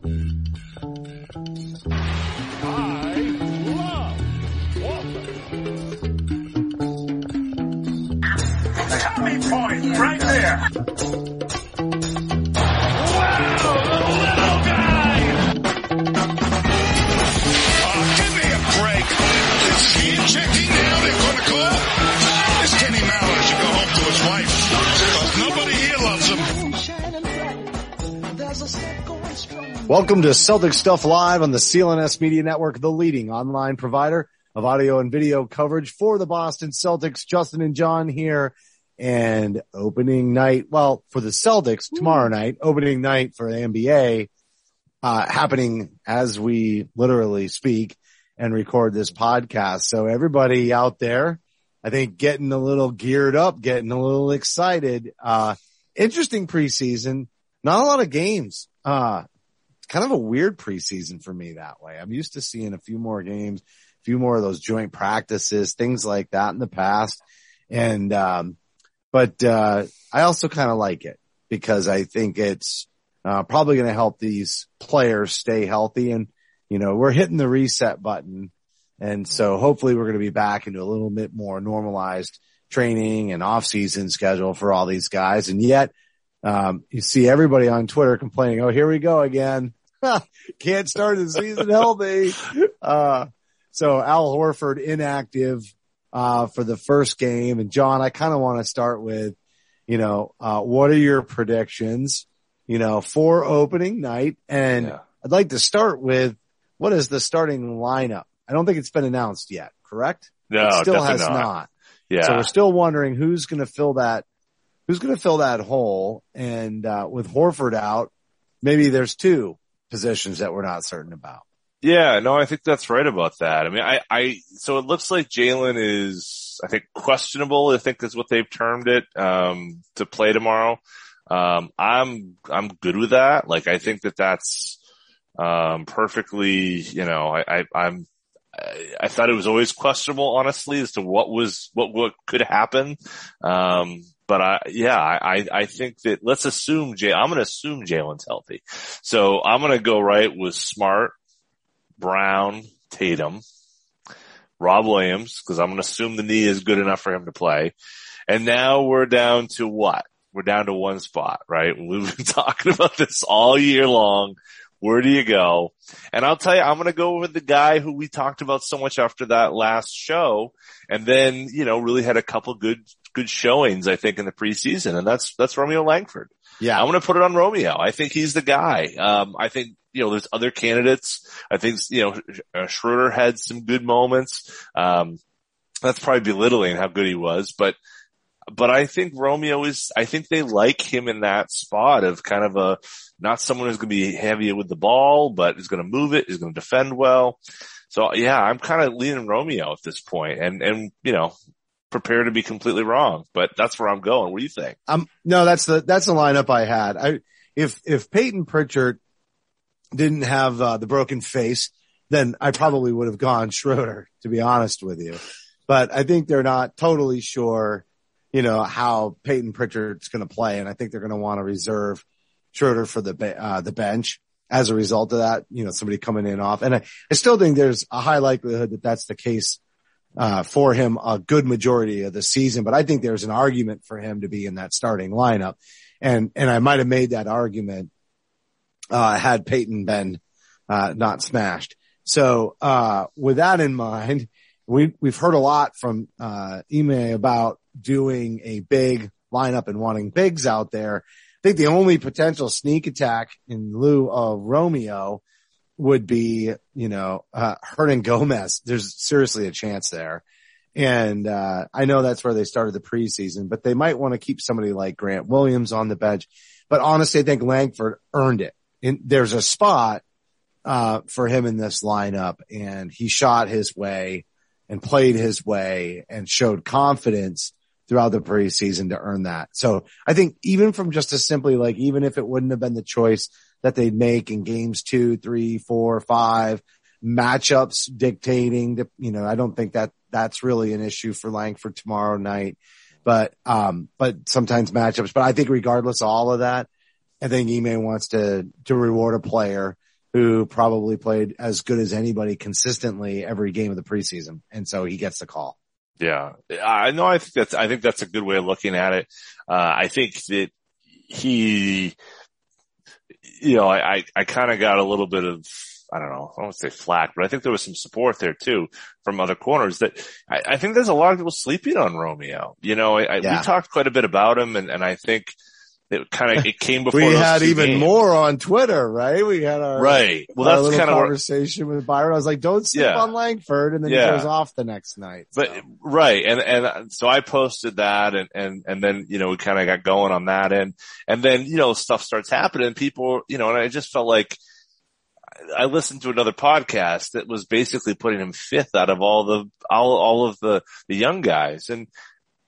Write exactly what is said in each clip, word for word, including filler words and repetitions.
I love water. Tommy point right there. Wow, the little guy. Oh, give me a break. Is he checking out at Quantico? This Kenny Mallard should go home to his wife, because nobody here loves him. There's a step going strong. Welcome to Celtic Stuff Live on the C L N S Media Network, the leading online provider of audio and video coverage for the Boston Celtics. Justin and John here, and opening night, well, for the Celtics tomorrow night, opening night for the N B A, uh, happening as we literally speak and record this podcast. So everybody out there, I think, getting a little geared up, getting a little excited. Uh, interesting preseason, not a lot of games. Uh, Kind of a weird preseason for me that way. I'm used to seeing a few more games, a few more of those joint practices, things like that in the past. And, um, but, uh, I also kind of like it because I think it's, uh, probably going to help these players stay healthy. And, you know, we're hitting the reset button. And so hopefully we're going to be back into a little bit more normalized training and off season schedule for all these guys. And yet, um, you see everybody on Twitter complaining, "Oh, here we go again. Can't start the season healthy." Uh, so Al Horford inactive, uh, for the first game. And John, I kind of want to start with, you know, uh, what are your predictions, you know, for opening night? And yeah. I'd like to start with, what is the starting lineup? I don't think it's been announced yet, correct? No, it still has not. not. Yeah. So we're still wondering who's going to fill that, who's going to fill that hole. And, uh, with Horford out, maybe there's two positions that we're not certain about. Yeah, no, I think that's right about that. I mean, I, I, so it looks like Jaylen is, I think, questionable, I think is what they've termed it, um, to play tomorrow. Um, I'm, I'm good with that. Like, I think that that's, um, perfectly, you know, I, I, I'm, I, I thought it was always questionable, honestly, as to what was, what, what could happen. Um, But I, yeah, I, I think that let's assume Jay, I'm going to assume Jaylen's healthy. So I'm going to go right with Smart, Brown, Tatum, Rob Williams, cause I'm going to assume the knee is good enough for him to play. And now we're down to what? We're down to one spot, right? We've been talking about this all year long. Where do you go? And I'll tell you, I'm going to go with the guy who we talked about so much after that last show. And then, you know, really had a couple good, good showings, I think, in the preseason. And that's, that's Romeo Langford. Yeah. I'm going to put it on Romeo. I think he's the guy. Um, I think, you know, there's other candidates. I think, you know, Schroeder had some good moments. Um, that's probably belittling how good he was, but, but I think Romeo is, I think they like him in that spot of kind of a, not someone who's going to be heavy with the ball, but is going to move it, is going to defend well. So yeah, I'm kind of leaning Romeo at this point, and, and, you know, prepare to be completely wrong, but that's where I'm going. What do you think? Um, no, that's the, that's the lineup I had. I, if, if Peyton Pritchard didn't have uh, the broken face, then I probably would have gone Schroeder, to be honest with you, but I think they're not totally sure, you know, how Peyton Pritchard's going to play. And I think they're going to want to reserve Schroeder for the, uh, the bench as a result of that, you know, somebody coming in off. And I, I still think there's a high likelihood that that's the case, uh, for him a good majority of the season. But I think there's an argument for him to be in that starting lineup. And, and I might have made that argument, uh, had Peyton been, uh, not smashed. So, uh, with that in mind, we, we've heard a lot from, uh, Ime about doing a big lineup and wanting bigs out there. I think the only potential sneak attack in lieu of Romeo would be, you know, uh, Hernan Gomez. There's seriously a chance there. And, uh, I know that's where they started the preseason, but they might want to keep somebody like Grant Williams on the bench. But honestly, I think Langford earned it. And there's a spot uh, for him in this lineup, and he shot his way and played his way and showed confidence throughout the preseason to earn that. So I think even from just a simply like, even if it wouldn't have been the choice that they'd make in games two, three, four, five, matchups dictating the, you know, I don't think that that's really an issue for Langford tomorrow night, but, um, but sometimes matchups, but I think regardless of all of that, I think Ime wants to, to reward a player who probably played as good as anybody consistently every game of the preseason. And so he gets the call. Yeah. I know. I think that's, I think that's a good way of looking at it. Uh, I think that he, you know, I, I kind of got a little bit of, I don't know, I don't say flack, but I think there was some support there too from other corners that I, I think there's a lot of people sleeping on Romeo. You know, I, yeah. I, we talked quite a bit about him and, and I think it kind of, it came before. we had even games. More on Twitter, right? We had our, right. Well, our that's little kind conversation of our, with Byron. I was like, don't sleep yeah. on Langford. And then yeah. he goes off the next night. So. But right. And, and so I posted that and, and, and then, you know, we kind of got going on that end. And then, you know, stuff starts happening. People, you know, and I just felt like, I listened to another podcast that was basically putting him fifth out of all the, all, all of the, the young guys. And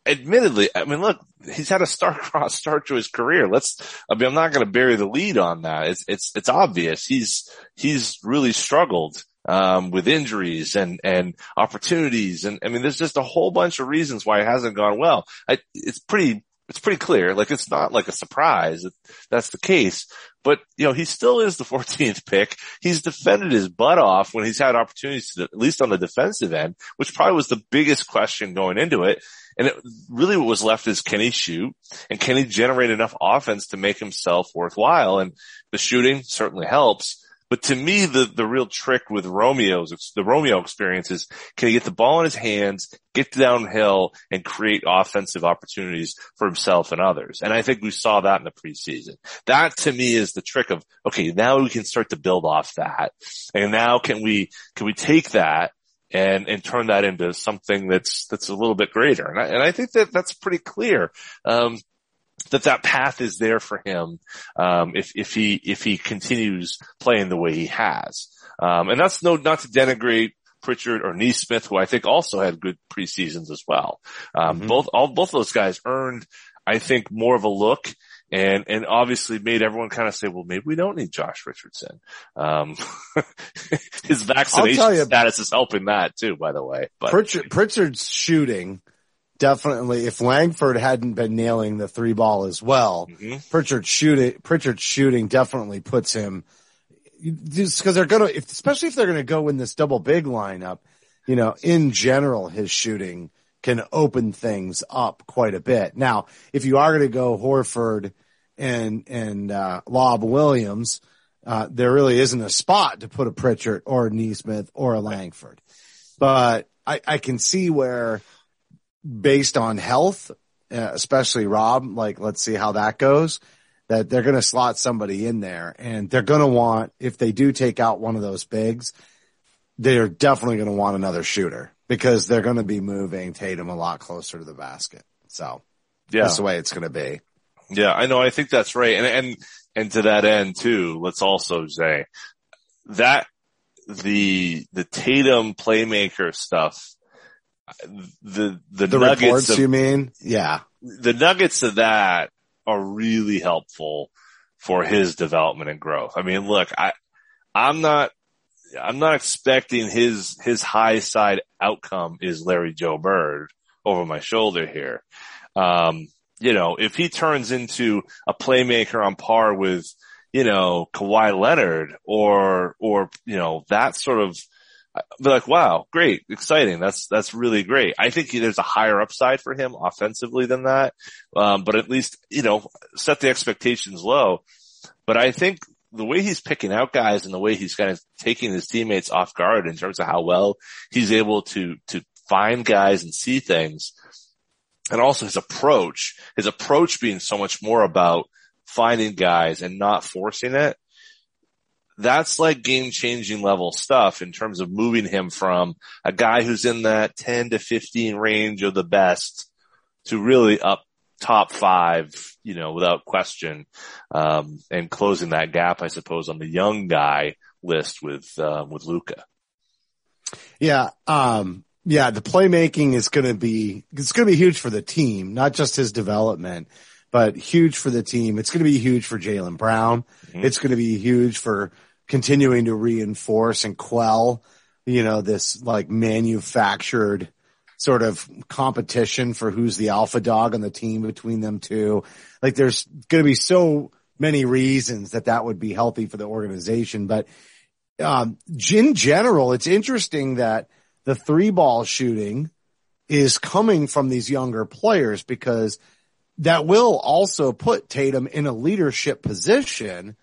admittedly, I mean, look, he's had a star-crossed start to his career. Let's, I mean, I'm not going to bury the lead on that. It's, it's, it's obvious. He's, he's really struggled, um, with injuries and, and opportunities. And I mean, there's just a whole bunch of reasons why it hasn't gone well. I, it's pretty, It's pretty clear. Like, it's not like a surprise that that's the case. But, you know, he still is the fourteenth pick. He's defended his butt off when he's had opportunities, to, at least on the defensive end, which probably was the biggest question going into it. And it really what was left is, can he shoot? And can he generate enough offense to make himself worthwhile? And the shooting certainly helps. But to me, the, the real trick with Romeo's, the Romeo experience is, can he get the ball in his hands, get downhill, and create offensive opportunities for himself and others? And I think we saw that in the preseason. That to me is the trick of, okay, now we can start to build off that. And now can we, can we take that and, and turn that into something that's, that's a little bit greater? And I, and I think that that's pretty clear. Um, that that path is there for him, um, if, if he, if he continues playing the way he has. Um, and that's no, not to denigrate Pritchard or Nesmith, who I think also had good preseasons as well. Um, mm-hmm. both, all, both those guys earned, I think, more of a look and, and obviously made everyone kind of say, well, maybe we don't need Josh Richardson. Um, his vaccination you, status is helping that too, by the way. But Pritchard, Pritchard's shooting. Definitely, if Langford hadn't been nailing the three ball as well, mm-hmm. Pritchard shooting, Pritchard shooting definitely puts him, just because they're going to, especially if they're going to go in this double big lineup, you know, in general, his shooting can open things up quite a bit. Now, if you are going to go Horford and, and, uh, Lob Williams, uh, there really isn't a spot to put a Pritchard or a Nesmith or a Langford, but I, I can see where, based on health, especially Rob, like, let's see how that goes, that they're going to slot somebody in there, and they're going to want, if they do take out one of those bigs, they're definitely going to want another shooter because they're going to be moving Tatum a lot closer to the basket. So yeah. That's the way it's going to be. Yeah, I know. I think that's right. And, and, and to that end too, let's also say that the, the Tatum playmaker stuff, The, the, the nuggets reports, of, you mean? Yeah. The nuggets of that are really helpful for his development and growth. I mean, look, I, I'm not, I'm not expecting his, his high side outcome is Larry Joe Bird over my shoulder here. Um, you know, if he turns into a playmaker on par with, you know, Kawhi Leonard or, or, you know, that sort of, they're like, wow, great, exciting. That's, that's really great. I think there's a higher upside for him offensively than that. Um, but at least, you know, set the expectations low. But I think the way he's picking out guys and the way he's kind of taking his teammates off guard in terms of how well he's able to, to find guys and see things. And also his approach, his approach being so much more about finding guys and not forcing it. That's like game-changing level stuff in terms of moving him from a guy who's in that ten to fifteen range of the best to really up top five, you know, without question, um, and closing that gap, I suppose, on the young guy list with, uh, with Luka. Yeah. Um, yeah. The playmaking is going to be, it's going to be huge for the team, not just his development, but huge for the team. It's going to be huge for Jaylen Brown. Mm-hmm. It's going to be huge for continuing to reinforce and quell, you know, this like manufactured sort of competition for who's the alpha dog on the team between them two. Like there's going to be so many reasons that that would be healthy for the organization. But um, in general, it's interesting that the three ball shooting is coming from these younger players, because that will also put Tatum in a leadership position,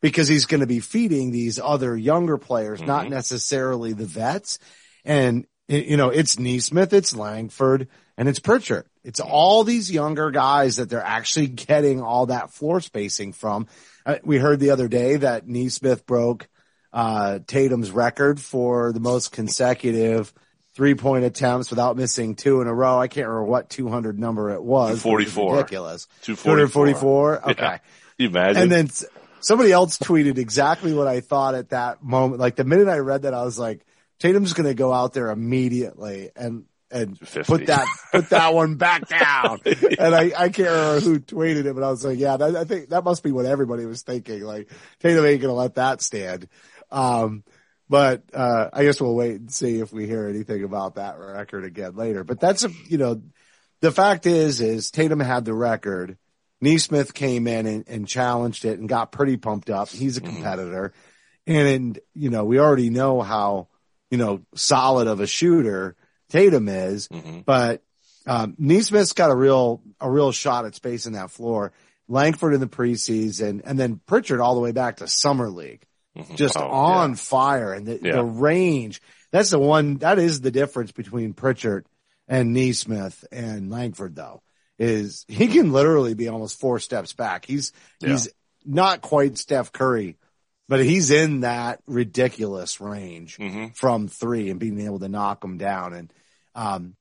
because he's going to be feeding these other younger players, mm-hmm. not necessarily the vets. And you know, it's Nesmith, it's Langford, and it's Pritchard. It's all these younger guys that they're actually getting all that floor spacing from. Uh, we heard the other day that Nesmith broke uh Tatum's record for the most consecutive three-point attempts without missing two in a row. I can't remember what two hundred number it was. two forty-four. It was ridiculous. two forty-four. two forty-four? Okay. Yeah. You imagine. And then s- somebody else tweeted exactly what I thought at that moment. Like, the minute I read that, I was like, Tatum's going to go out there immediately and, and fifty. put that, put that one back down. Yeah. And I, I can't remember who tweeted it, but I was like, yeah, that, I think that must be what everybody was thinking. Like, Tatum ain't going to let that stand. Um, but, uh, I guess we'll wait and see if we hear anything about that record again later. But that's, a, you know, the fact is, is Tatum had the record. Nesmith came in and, and challenged it and got pretty pumped up. He's a competitor. Mm-hmm. And, and, you know, we already know how, you know, solid of a shooter Tatum is, mm-hmm. but, um, Nesmith's got a real, a real shot at spacing that floor. Langford in the preseason, and then Pritchard all the way back to summer league, mm-hmm. just oh, on yeah. fire. And the, yeah. the range, that's the one, that is the difference between Pritchard and Nesmith and Langford, though, is he can literally be almost four steps back. He's, yeah. he's not quite Steph Curry, but he's in that ridiculous range mm-hmm. from three and being able to knock them down. And, um,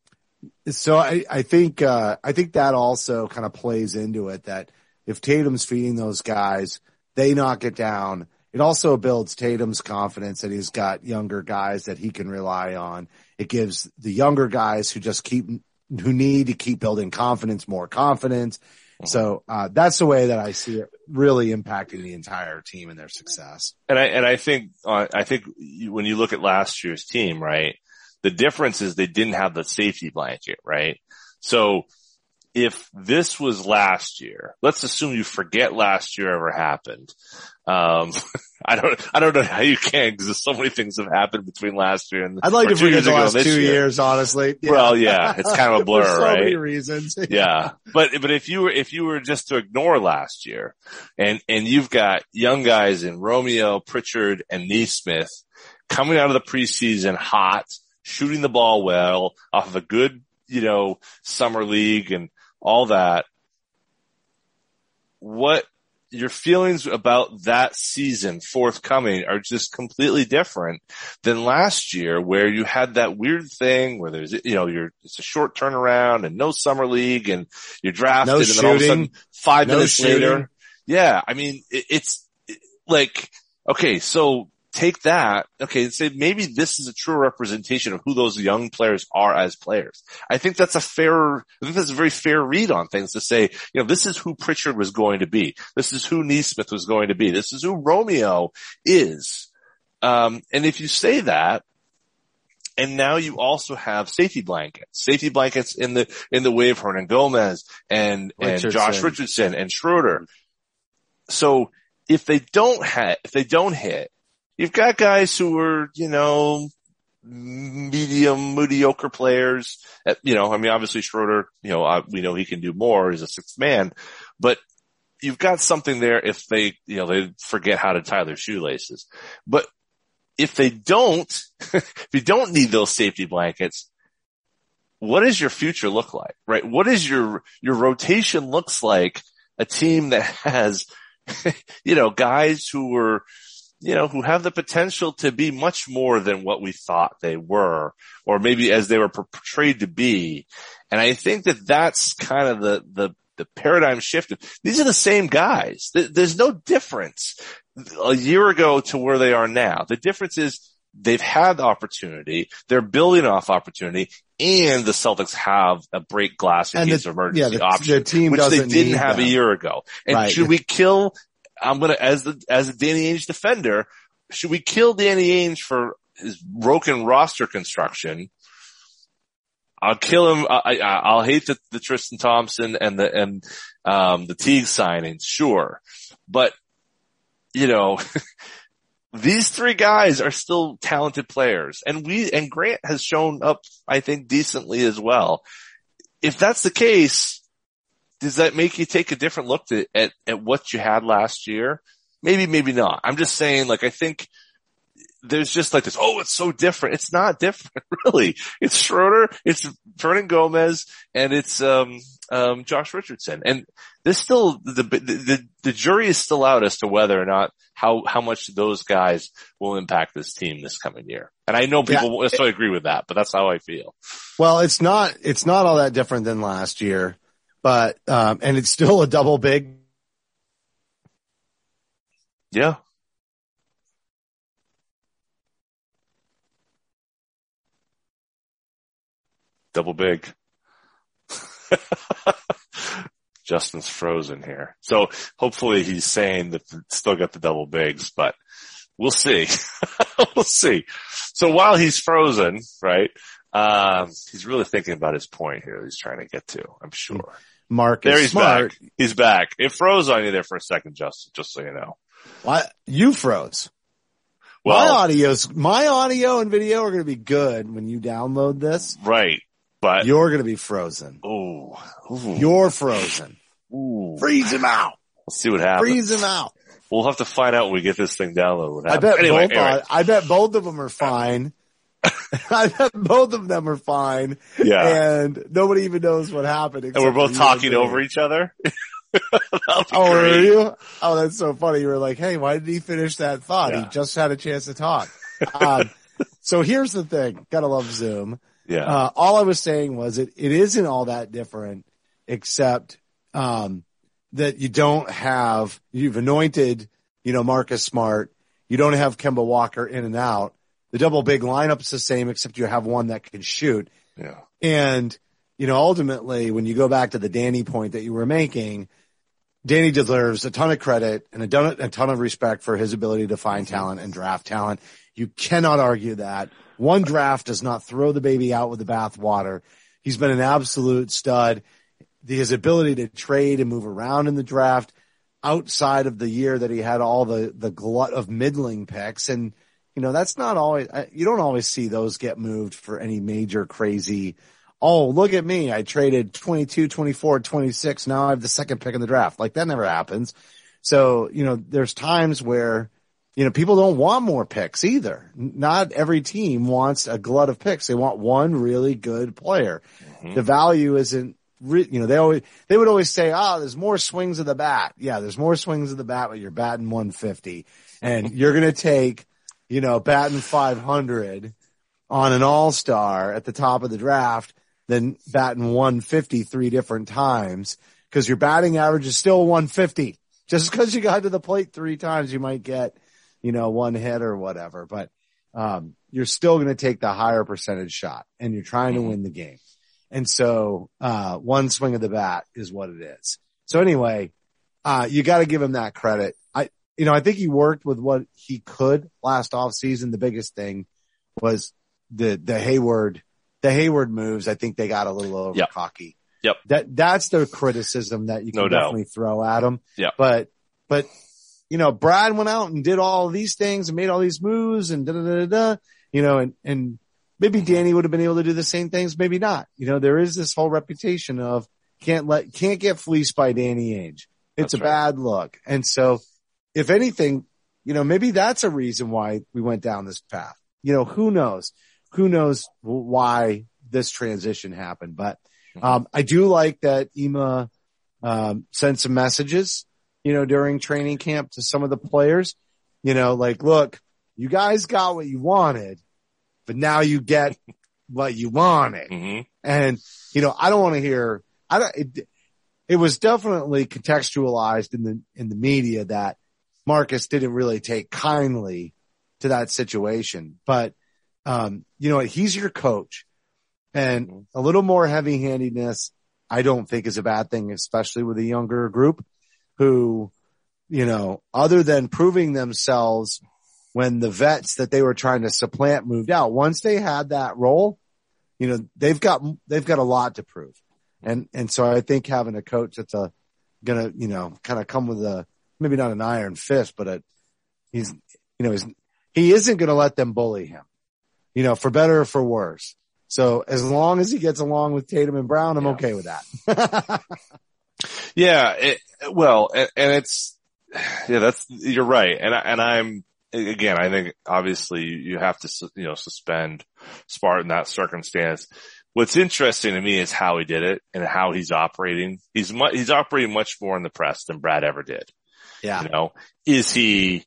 so I, I think, uh, I think that also kind of plays into it, that if Tatum's feeding those guys, they knock it down. It also builds Tatum's confidence that he's got younger guys that he can rely on. It gives the younger guys who just keep, who need to keep building confidence, more confidence. So, uh, that's the way that I see it really impacting the entire team and their success. And I, and I think, uh, I think when you look at last year's team, right, the difference is they didn't have the safety blanket, right? So if this was last year, let's assume you forget last year ever happened. Um, I don't, I don't know how you can, because so many things have happened between last year and I'd like to forget the last two year. years, honestly. Yeah. Well, yeah, it's kind of a blur, so right? So many reasons. Yeah. But, but if you were, if you were just to ignore last year, and, and you've got young guys in Romeo, Pritchard, and Nesmith coming out of the preseason hot, shooting the ball well off of a good, you know, summer league and all that. What your feelings about that season forthcoming are just completely different than last year, where you had that weird thing where there's, you know, you're, it's a short turnaround and no summer league and you're drafted no and shooting, then all of a sudden five no minutes shooting. later. Yeah. I mean, it, it's it, like, okay, so take that. Okay. And say maybe this is a true representation of who those young players are as players. I think that's a fair, I think that's a very fair read on things, to say, you know, this is who Pritchard was going to be. This is who Nesmith was going to be. This is who Romeo is. Um, and if you say that, and now you also have safety blankets, safety blankets in the, in the way of Hernan Gomez and, and Josh Richardson and Schroeder. So if they don't ha- if they don't hit, you've got guys who are, you know, medium, mediocre players. At, you know, I mean, obviously Schroeder, you know, I, we know he can do more. He's a sixth man. But you've got something there if they, you know, they forget how to tie their shoelaces. But if they don't, if you don't need those safety blankets, what does your future look like, right? What is your, your rotation looks like a team that has, you know, guys who are, you know, who have the potential to be much more than what we thought they were, or maybe as they were portrayed to be. And I think that that's kind of the, the the paradigm shifted. These are the same guys. There's no difference a year ago to where they are now. The difference is they've had the opportunity, they're building off opportunity, and the Celtics have a break glass in case of emergency yeah, the, option, the team which they didn't have that. a year ago. And right. should we kill? I'm gonna as the as a Danny Ainge defender, should we kill Danny Ainge for his broken roster construction? I'll kill him. I, I, I'll hate the, the Tristan Thompson and the and um the Teague signings, sure, but you know. These three guys are still talented players, and we and Grant has shown up, I think, decently as well. If that's the case, does that make you take a different look to, at at what you had last year? Maybe, maybe not. I'm just saying, like, I think there's just like this. Oh, it's so different. It's not different, really. It's Schroeder, it's Vernon Gomez, and it's um um Josh Richardson, and this still the the the jury is still out as to whether or not. How, how much those guys will impact this team this coming year. And I know people yeah. won't necessarily agree with that, but that's how I feel. Well, it's not, it's not all that different than last year, but, um, and it's still a double big. Yeah. Double big. Justin's frozen here. So hopefully he's saying that still got the double bigs, but we'll see. We'll see. So while he's frozen, right, um, he's really thinking about his point here that he's trying to get to, I'm sure. Marcus there he's Smart. Back. He's back. It froze on you there for a second, Justin, just so you know. What? You froze. Well, my, audio's, my audio and video are going to be good when you download this. Right. But you're going to be frozen. Oh, you're frozen. Ooh. Freeze him out. Let's see what happens. Freeze him out. We'll have to find out when we get this thing downloaded. I bet, anyway, both anyway. Are, I bet both of them are fine. I bet both of them are fine. Yeah. And nobody even knows what happened. And we're both talking over each other. Oh, were you? Oh, that's so funny. You were like, hey, why did he finish that thought? Yeah. He just had a chance to talk. um, so here's the thing. Gotta love Zoom. Yeah. Uh, all I was saying was it, it isn't all that different except Um, that you don't have, you've anointed, you know, Marcus Smart. You don't have Kemba Walker in and out. The double big lineup's the same, except you have one that can shoot. Yeah. And, you know, ultimately, when you go back to the Danny point that you were making, Danny deserves a ton of credit and a ton of, a ton of respect for his ability to find talent and draft talent. You cannot argue that. One draft does not throw the baby out with the bathwater. He's been an absolute stud. His ability to trade and move around in the draft outside of the year that he had all the, the glut of middling picks. And, you know, that's not always, you don't always see those get moved for any major crazy. Oh, look at me. I traded twenty-two, twenty-four, twenty-six. Now I have the second pick in the draft. Like that never happens. So, you know, there's times where, you know, people don't want more picks either. Not every team wants a glut of picks. They want one really good player. Mm-hmm. The value isn't, you know, they always, they would always say, oh, there's more swings of the bat. Yeah, there's more swings of the bat, but you're batting one fifty and you're going to take, you know, batting five hundred on an all-star at the top of the draft than batting one fifty three different times because your batting average is still one fifty. Just because you got to the plate three times, you might get, you know, one hit or whatever, but, um, you're still going to take the higher percentage shot and you're trying to win the game. And so, uh, one swing of the bat is what it is. So anyway, uh, you got to give him that credit. I, you know, I think he worked with what he could last off season. The biggest thing was the, the Hayward, the Hayward moves. I think they got a little over yep. cocky. Yep. That, that's the criticism that you can no definitely doubt. throw at him. Yeah. But, but, you know, Brad went out and did all these things and made all these moves and da da da da, you know, and, and, maybe Danny would have been able to do the same things. Maybe not. You know, there is this whole reputation of can't let, can't get fleeced by Danny Ainge. It's that's a right. bad look. And so if anything, you know, maybe that's a reason why we went down this path. You know, who knows? Who knows why this transition happened? But, um, I do like that Ime, um, sent some messages, you know, during training camp to some of the players, you know, like, look, you guys got what you wanted. But now you get what you wanted. Mm-hmm. And, you know, I don't want to hear, I don't, it, it was definitely contextualized in the, in the media that Marcus didn't really take kindly to that situation. But, um, you know, he's your coach, and a little more heavy handedness I don't think is a bad thing, especially with a younger group who, you know, other than proving themselves when the vets that they were trying to supplant moved out, once they had that role, you know, they've got, they've got a lot to prove. And, and so I think having a coach that's a gonna, you know, kind of come with a, maybe not an iron fist, but a, he's, you know, he's, he isn't going to let them bully him, you know, for better or for worse. So as long as he gets along with Tatum and Brown, I'm yeah. okay with that. yeah. It, well, and, and it's, yeah, that's, you're right. And I, and I'm, again, I think obviously you have to, you know, suspend Smart in that circumstance. What's interesting to me is how he did it and how he's operating. He's mu- he's operating much more in the press than Brad ever did. Yeah. You know, is he,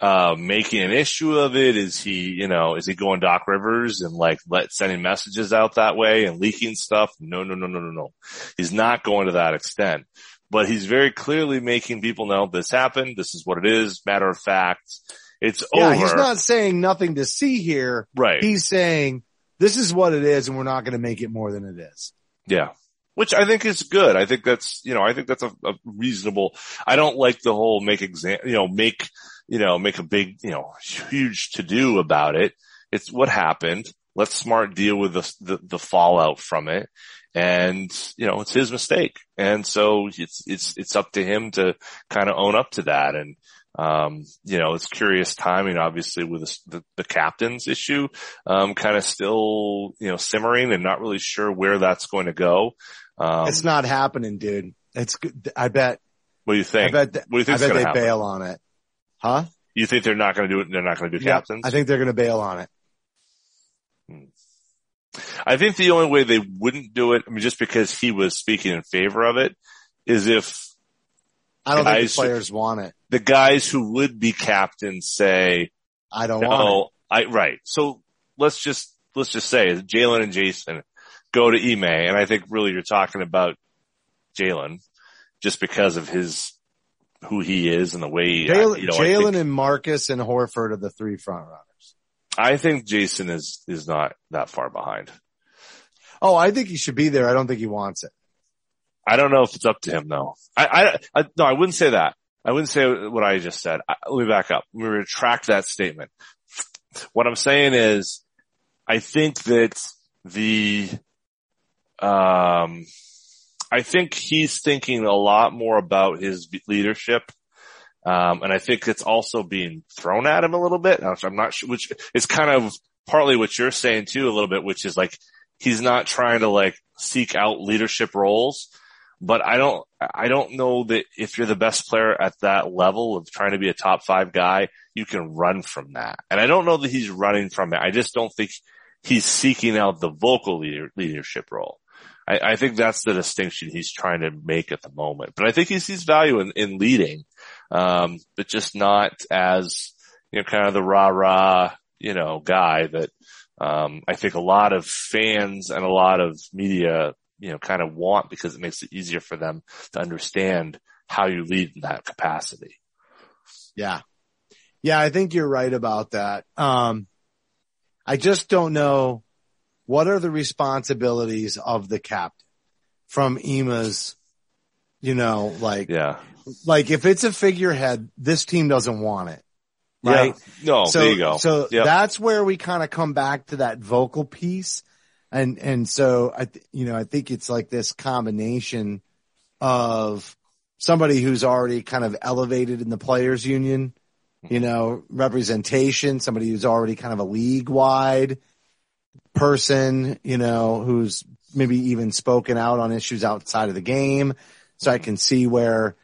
uh, making an issue of it? Is he, you know, is he going Doc Rivers and like let sending messages out that way and leaking stuff? No, no, no, no, no, no. He's not going to that extent. But he's very clearly making people know this happened. This is what it is. Matter of fact, it's yeah, over. He's not saying nothing to see here. Right. He's saying this is what it is, and we're not going to make it more than it is. Yeah. Which I think is good. I think that's, you know, I think that's a, a reasonable, I don't like the whole make exam, you know, make, you know, make a big, you know, huge to do about it. It's what happened. Let Smart deal with the, the, the fallout from it. And, you know, it's his mistake. And so it's, it's, it's up to him to kind of own up to that. And, um, you know, it's curious timing, obviously, with the, the captain's issue, um, kind of still, you know, simmering and not really sure where that's going to go. Um, it's not happening, dude. It's good. I bet. What do you think? I bet, th- what do you think I bet they happen? Bail on it. Huh? You think they're not going to do it? They're not going to do yeah, captains? I think they're going to bail on it. Hmm. I think the only way they wouldn't do it, I mean, just because he was speaking in favor of it, is if I don't think the players who, want it. The guys who would be captains say, "I don't no, want it." I, right. So let's just let's just say Jaylen and Jason go to Ime, and I think really you're talking about Jaylen just because of his who he is and the way Jaylen, you know, Jaylen and Marcus and Horford are the three front runners. I think Jason is, is not that far behind. Oh, I think he should be there. I don't think he wants it. I don't know if it's up to him though. I, I, I no, I wouldn't say that. I wouldn't say what I just said. I, let me back up. Let me retract that statement. What I'm saying is I think that the, um, I think he's thinking a lot more about his leadership. Um, and I think it's also being thrown at him a little bit. I'm not sure, which is kind of partly what you're saying too a little bit, which is like, he's not trying to like seek out leadership roles, but I don't, I don't know that if you're the best player at that level of trying to be a top five guy, you can run from that. And I don't know that he's running from it. I just don't think he's seeking out the vocal leader, leadership role. I, I think that's the distinction he's trying to make at the moment. But I think he sees value in, in leading, um, but just not as, you know, kind of the rah-rah, you know, guy that um I think a lot of fans and a lot of media, you know, kind of want because it makes it easier for them to understand how you lead in that capacity. Yeah. Yeah, I think you're right about that. Um I just don't know. What are the responsibilities of the captain from Ima's, you know, like, yeah. like if it's a figurehead, this team doesn't want it. Right. Yeah. No, so, there you go. So yep. that's where we kind of come back to that vocal piece. And, and so I, th- you know, I think it's like this combination of somebody who's already kind of elevated in the players union, you know, representation, somebody who's already kind of a league wide person, you know, who's maybe even spoken out on issues outside of the game. So I can see where,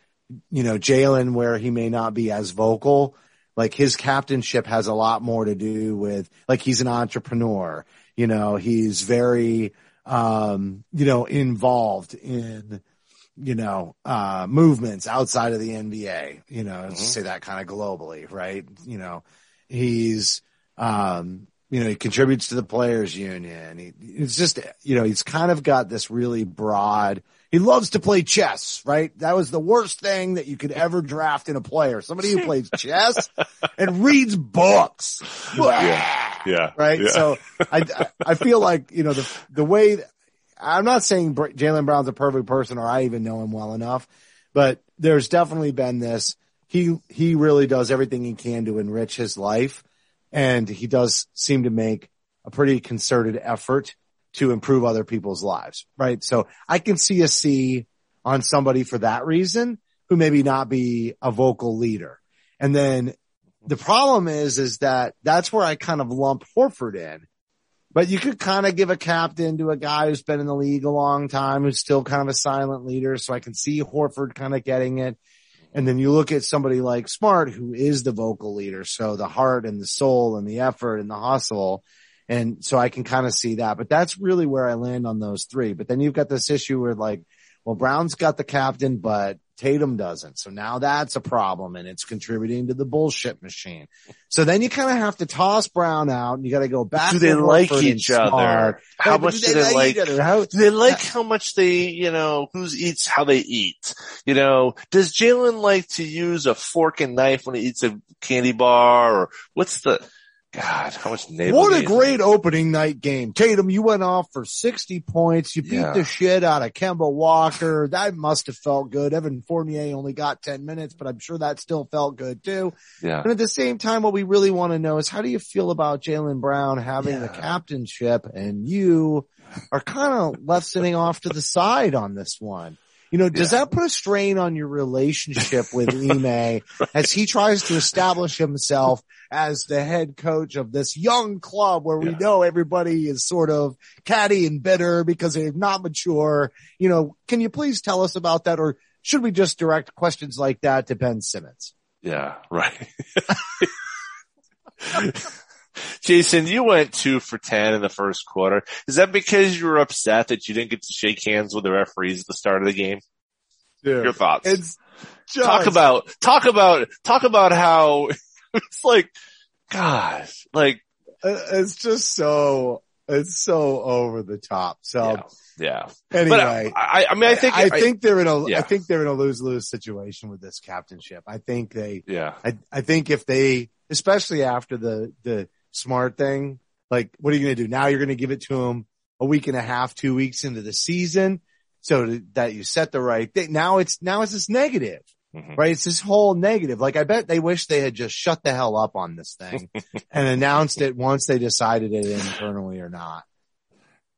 you know, Jaylen, where he may not be as vocal, like his captainship has a lot more to do with, like, he's an entrepreneur, you know, he's very, um, you know, involved in, you know, uh, movements outside of the N B A, you know, mm-hmm. say that kind of globally, right? You know, he's, um, you know, he contributes to the players union. He, it's just, you know, he's kind of got this really broad He loves to play chess, right? That was the worst thing that you could ever draft in a player. Somebody who plays chess and reads books. Yeah. yeah. Right? Yeah. So I, I feel like, you know, the, the way – I'm not saying Jaylen Brown's a perfect person or I even know him well enough, but there's definitely been this. He he really does everything he can to enrich his life, and he does seem to make a pretty concerted effort to improve other people's lives, right? So I can see a C on somebody for that reason who maybe not be a vocal leader. And then the problem is, is that that's where I kind of lump Horford in. But you could kind of give a captain to a guy who's been in the league a long time, who's still kind of a silent leader. So I can see Horford kind of getting it. And then you look at somebody like Smart, who is the vocal leader. So the heart and the soul and the effort and the hustle. And so I can kind of see that. But that's really where I land on those three. But then you've got this issue where, like, well, Brown's got the captain, but Tatum doesn't. So now that's a problem, and it's contributing to the bullshit machine. So then you kind of have to toss Brown out, and you got to go back. Do they like each other? How much do they like? Do they like how much they, you know, who eats how they eat? You know, does Jaylen like to use a fork and knife when he eats a candy bar, or what's the? God, how much navel? What a great opening night game. Tatum, you went off for sixty points. You beat yeah. the shit out of Kemba Walker. That must have felt good. Evan Fournier only got ten minutes, but I'm sure that still felt good too. Yeah. And at the same time, what we really want to know is, how do you feel about Jaylen Brown having yeah. the captainship, and you are kind of left sitting off to the side on this one? You know, does yeah. that put a strain on your relationship with Ime right. as he tries to establish himself as the head coach of this young club where yeah. we know everybody is sort of catty and bitter because they're not mature? You know, can you please tell us about that, or should we just direct questions like that to Ben Simmons? Yeah, right. Jason, you went two for ten in the first quarter. Is that because you were upset that you didn't get to shake hands with the referees at the start of the game? Dude, your thoughts? It's just... Talk about, talk about, talk about how it's like, gosh, like it's just so, it's so over the top. So yeah. yeah. Anyway, but I, I mean, I think I, I think they're in a, yeah. I think they're in a lose-lose situation with this captainship. I think they, yeah, I, I think if they, especially after the the Smart thing, like, what are you going to do now? You're going to give it to him a week and a half, two weeks into the season, so to, that you set the right thing. Now it's now it's this negative, mm-hmm. right? It's this whole negative. Like, I bet they wish they had just shut the hell up on this thing and announced it once they decided it internally or not.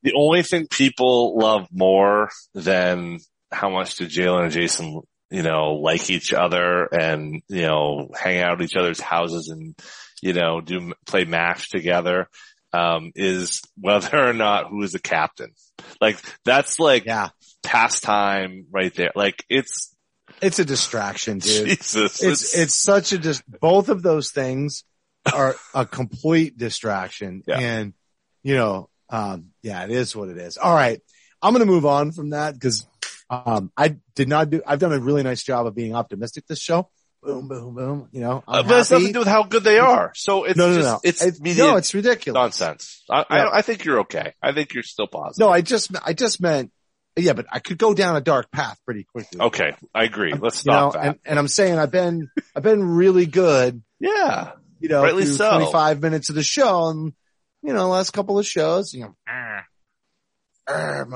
The only thing people love more than how much did Jaylen and Jason, you know, like each other and, you know, hang out at each other's houses and, you know, do play match together, um, is whether or not who is the captain. Like, that's like yeah. pastime right there. Like, it's, it's a distraction, dude. Jesus, it's, it's, it's such a, dis- both of those things are a complete distraction. Yeah. And, you know, um, yeah, it is what it is. All right. I'm going to move on from that because, um, I did not do, I've done a really nice job of being optimistic this show. Boom, boom, boom. You know, I'm uh, but it's nothing to do with how good they are. So it's no, no, just, no. it's, it's no, it's ridiculous nonsense. I, yeah. I, I think you're okay. I think you're still positive. No, I just, I just meant, yeah, but I could go down a dark path pretty quickly. Okay, I agree. I'm, Let's stop you know, that. And, and I'm saying I've been, I've been really good. Yeah, you know, rightly so. twenty-five minutes of the show, and you know, last couple of shows, you know, argh,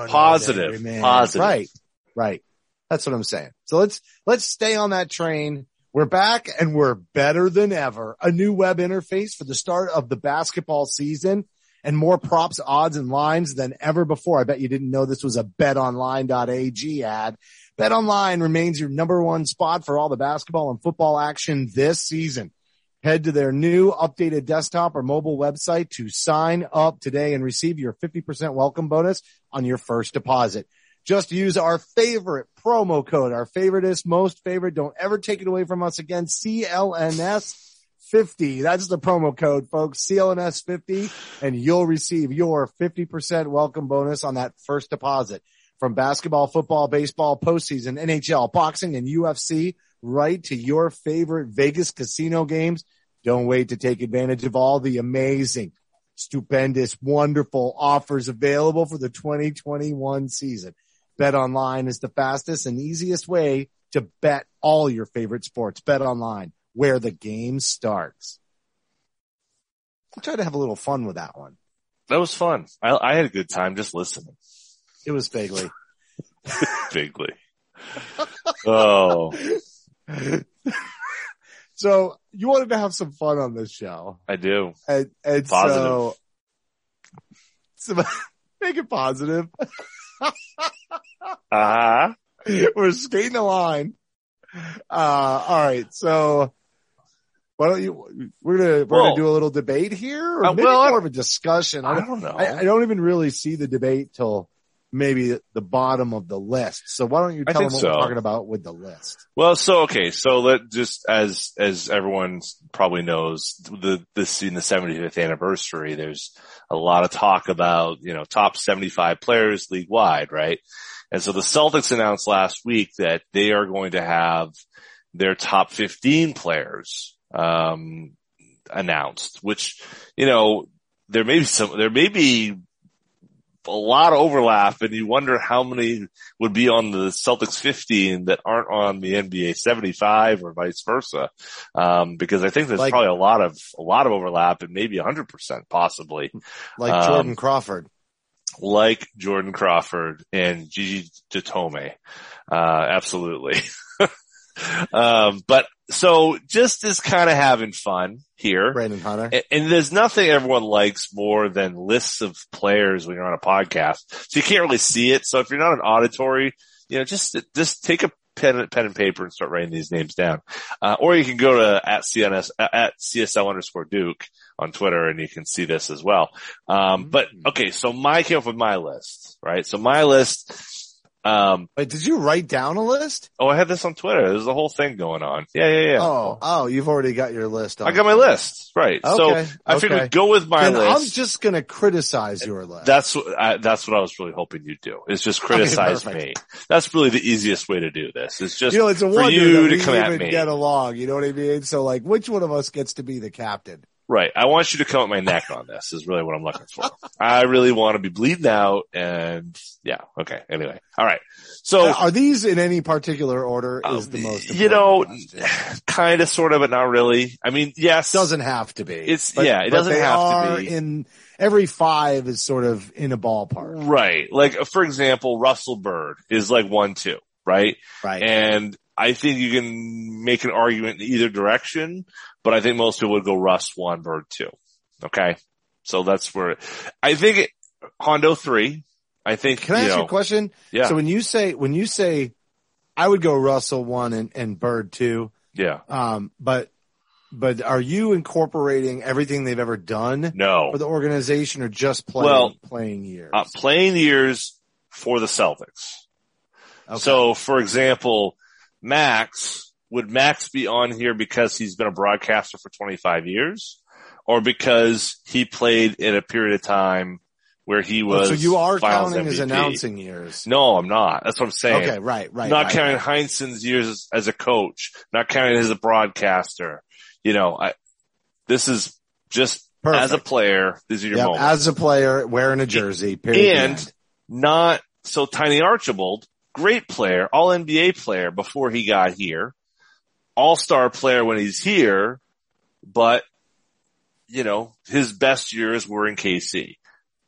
argh, positive, angry, man. positive, right, right. That's what I'm saying. So let's let's stay on that train. We're back and we're better than ever. A new web interface for the start of the basketball season and more props, odds, and lines than ever before. I bet you didn't know this was a bet online dot a g ad. BetOnline remains your number one spot for all the basketball and football action this season. Head to their new updated desktop or mobile website to sign up today and receive your fifty percent welcome bonus on your first deposit. Just use our favorite promo code, our favoriteest, most favorite. Don't ever take it away from us again. C L N S fifty. That's the promo code, folks. C L N S fifty, and you'll receive your fifty percent welcome bonus on that first deposit. From basketball, football, baseball, postseason, N H L, boxing, and U F C, right to your favorite Vegas casino games. Don't wait to take advantage of all the amazing, stupendous, wonderful offers available for the twenty twenty-one season. Bet online is the fastest and easiest way to bet all your favorite sports. Bet online, where the game starts. I tried to have a little fun with that one. That was fun. I, I had a good time just listening. It was vaguely. Vaguely. Oh. So you wanted to have some fun on this show. I do. And, and positive. So, so make it positive. Uh-huh. We're skating the line. Uh, all right. So why don't you, we're going to, we're going to do a little debate here, or uh, maybe well, more of a discussion. I don't, I don't know. I, I don't even really see the debate till maybe the bottom of the list. So why don't you tell them what so. we're talking about with the list? Well, so, okay. So let just as, as everyone probably knows, the, this in the seventy-fifth anniversary, there's a lot of talk about, you know, top seventy-five players league wide, right? And so the Celtics announced last week that they are going to have their top fifteen players, um, announced, which, you know, there may be some, there may be a lot of overlap, and you wonder how many would be on the Celtics fifteen that aren't on the N B A seventy-five or vice versa. Um, because I think there's like, probably a lot of, a lot of overlap, and maybe one hundred percent possibly. Like um, Jordan Crawford. Like Jordan Crawford and Gigi Datome. Uh, absolutely. um, but so just is kind of having fun here. Brandon Hunter. And, and there's nothing everyone likes more than lists of players when you're on a podcast. So you can't really see it. So if you're not an auditory, you know, just, just take a pen, pen and paper and start writing these names down. Uh, or you can go to at C N S, at C S L underscore Duke on Twitter, and you can see this as well. Um, but okay, so my came up with my list, right? So my list, um, wait, did you write down a list? Oh, I had this on Twitter. There's a whole thing going on. Yeah, yeah, yeah. Oh, oh, you've already got your list on. I got my list. Right. Okay, so I okay. figured go with my then list. I'm just going to criticize your list. That's what I, that's what I was really hoping you'd do. Is just criticize okay, me. That's really the easiest way to do this. It's just, you know, it's a for you to come at me. Get along, you know what I mean? So like, which one of us gets to be the captain? Right. I want you to come at my neck on this is really what I'm looking for. I really want to be bleeding out, and yeah. Okay. Anyway. All right. So now, are these in any particular order is um, the most important, you know, kind of, sort of, but not really. I mean, yes. Doesn't have to be. It's, but, yeah, it doesn't have to be. In every five is sort of in a ballpark. Right. Like, for example, Russell Bird is like one, two, right? Right. And I think you can make an argument in either direction, but I think most people would go Russ one, Bird two. Okay. So that's where I think it, Hondo three. I think, can I you ask know, you a question? Yeah. So when you say, when you say I would go Russell one and, and Bird two. Yeah. Um, but, but are you incorporating everything they've ever done? No. For the organization, or just playing, well, playing years? Uh, playing years for the Celtics. Okay. So for example, Max, would Max be on here because he's been a broadcaster for twenty-five years, or because he played in a period of time where he was? So you are counting M V P. His announcing years. No, I'm not. That's what I'm saying. Okay, right, right. Not right, counting right. Heinsohn's years as a coach, not counting as a broadcaster. You know, I, this is just Perfect. As a player. These are your yep, moments. As a player, wearing a jersey, period. And not so Tiny Archibald. Great player, all N B A player before he got here, all-star player when he's here, but, you know, his best years were in K C.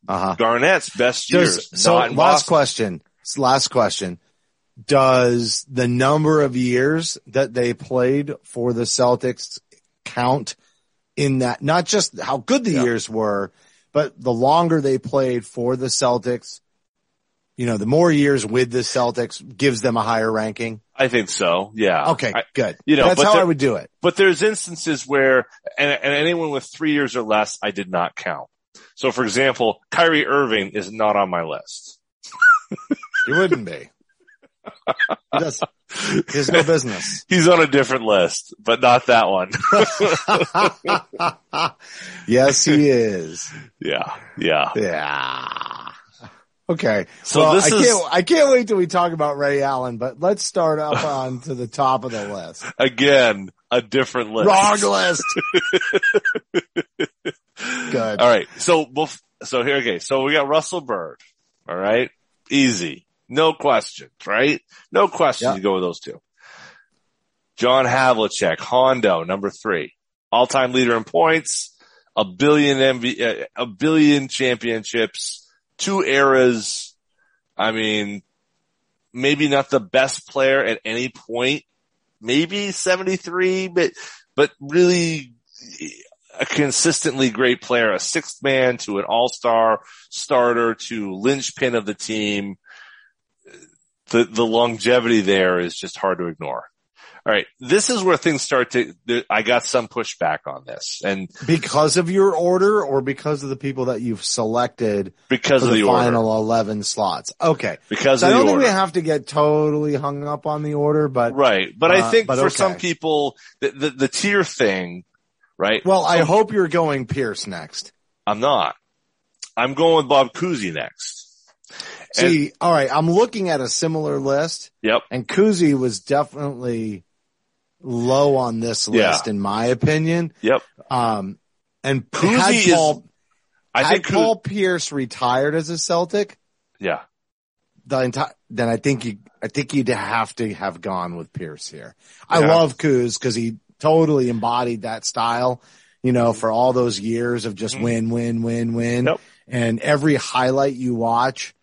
Uh-huh. Garnett's best There's, years. So not in last Boston. question, last question. Does the number of years that they played for the Celtics count in that? Not just how good the yeah. years were, but the longer they played for the Celtics. You know, the more years with the Celtics gives them a higher ranking. I think so. Yeah. Okay. Good. I, you know, that's how there, I would do it. But there's instances where, and, and anyone with three years or less, I did not count. So, for example, Kyrie Irving is not on my list. He wouldn't be. He does. There's no business. He's on a different list, but not that one. Yes, he is. Yeah. Yeah. Yeah. Okay. So well, this I is, can't, I can't wait till we talk about Ray Allen, but let's start up on to the top of the list. Again, a different list. Wrong list. Good. All right. So, so here, okay. So we got Russell Bird. All right. Easy. No questions, right? No questions. Yeah. You go with those two. John Havlicek, Hondo, number three. All-time leader in points, a billion M V, a billion championships, two eras. I mean, maybe not the best player at any point, maybe seventy-three, but, but really a consistently great player, a sixth man to an all-star starter to linchpin of the team. The, the longevity there is just hard to ignore. All right, this is where things start to – I got some pushback on this. And because of your order or because of the people that you've selected because for of the, the final order. eleven slots? Okay. Because so of the order. I don't think order. we have to get totally hung up on the order, but – Right, but uh, I think but for okay. some people, the, the, the tier thing, right? Well, so, I hope you're going Pierce next. I'm not. I'm going with Bob Cousy next. See, and, all right, I'm looking at a similar list. Yep. And Cousy was definitely – low on this list, yeah. in my opinion. Yep. Um, and Cousy had Paul, is, I had think Paul Cous- Pierce retired as a Celtic. Yeah. The entire, then I think you, I think you'd have to have gone with Pierce here. Yeah. I love Cousy because he totally embodied that style, you know, for all those years of just mm-hmm. win, win, win, win. Yep. And every highlight you watch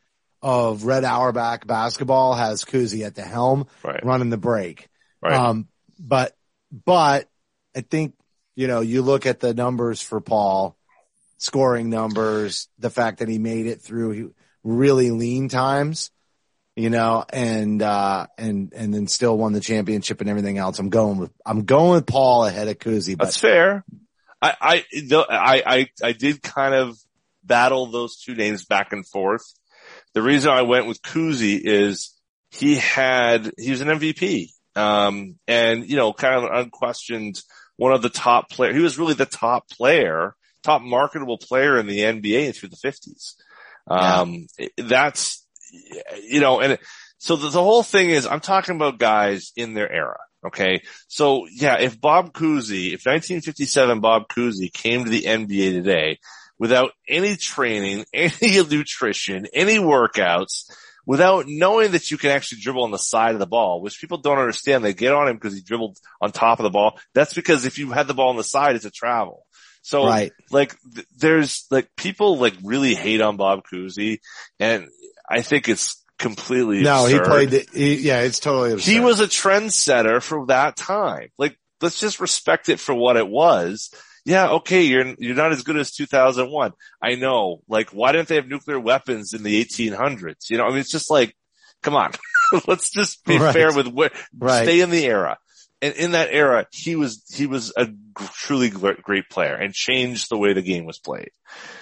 of Red Auerbach basketball has Cousy at the helm, right. running the break. Right. Um, But, but I think, you know, you look at the numbers for Paul, scoring numbers, the fact that he made it through really lean times, you know, and, uh, and, and then still won the championship and everything else. I'm going with, I'm going with Paul ahead of Cousy. But that's fair. I, I, I, I, I did kind of battle those two names back and forth. The reason I went with Cousy is he had, he was an M V P. Um, and, you know, kind of unquestioned one of the top player. He was really the top player, top marketable player in the N B A through the fifties. Um, yeah. that's, you know, and so the, the whole thing is I'm talking about guys in their era. Okay. So yeah, if Bob Cousy, if nineteen fifty-seven Bob Cousy came to the N B A today without any training, any nutrition, any workouts, without knowing that you can actually dribble on the side of the ball, which people don't understand. They get on him because he dribbled on top of the ball. That's because if you had the ball on the side, it's a travel. So right. like th- there's like people like really hate on Bob Cousy, and I think it's completely No, absurd. he played the, he, yeah, it's totally absurd. He was a trendsetter for that time. Like let's just respect it for what it was. Yeah, okay, you're you're not as good as two thousand one. I know. Like, why didn't they have nuclear weapons in the eighteen hundreds? You know, I mean, it's just like, come on, let's just be right. fair with where. Right. Stay in the era. And in that era, he was he was a truly great player and changed the way the game was played.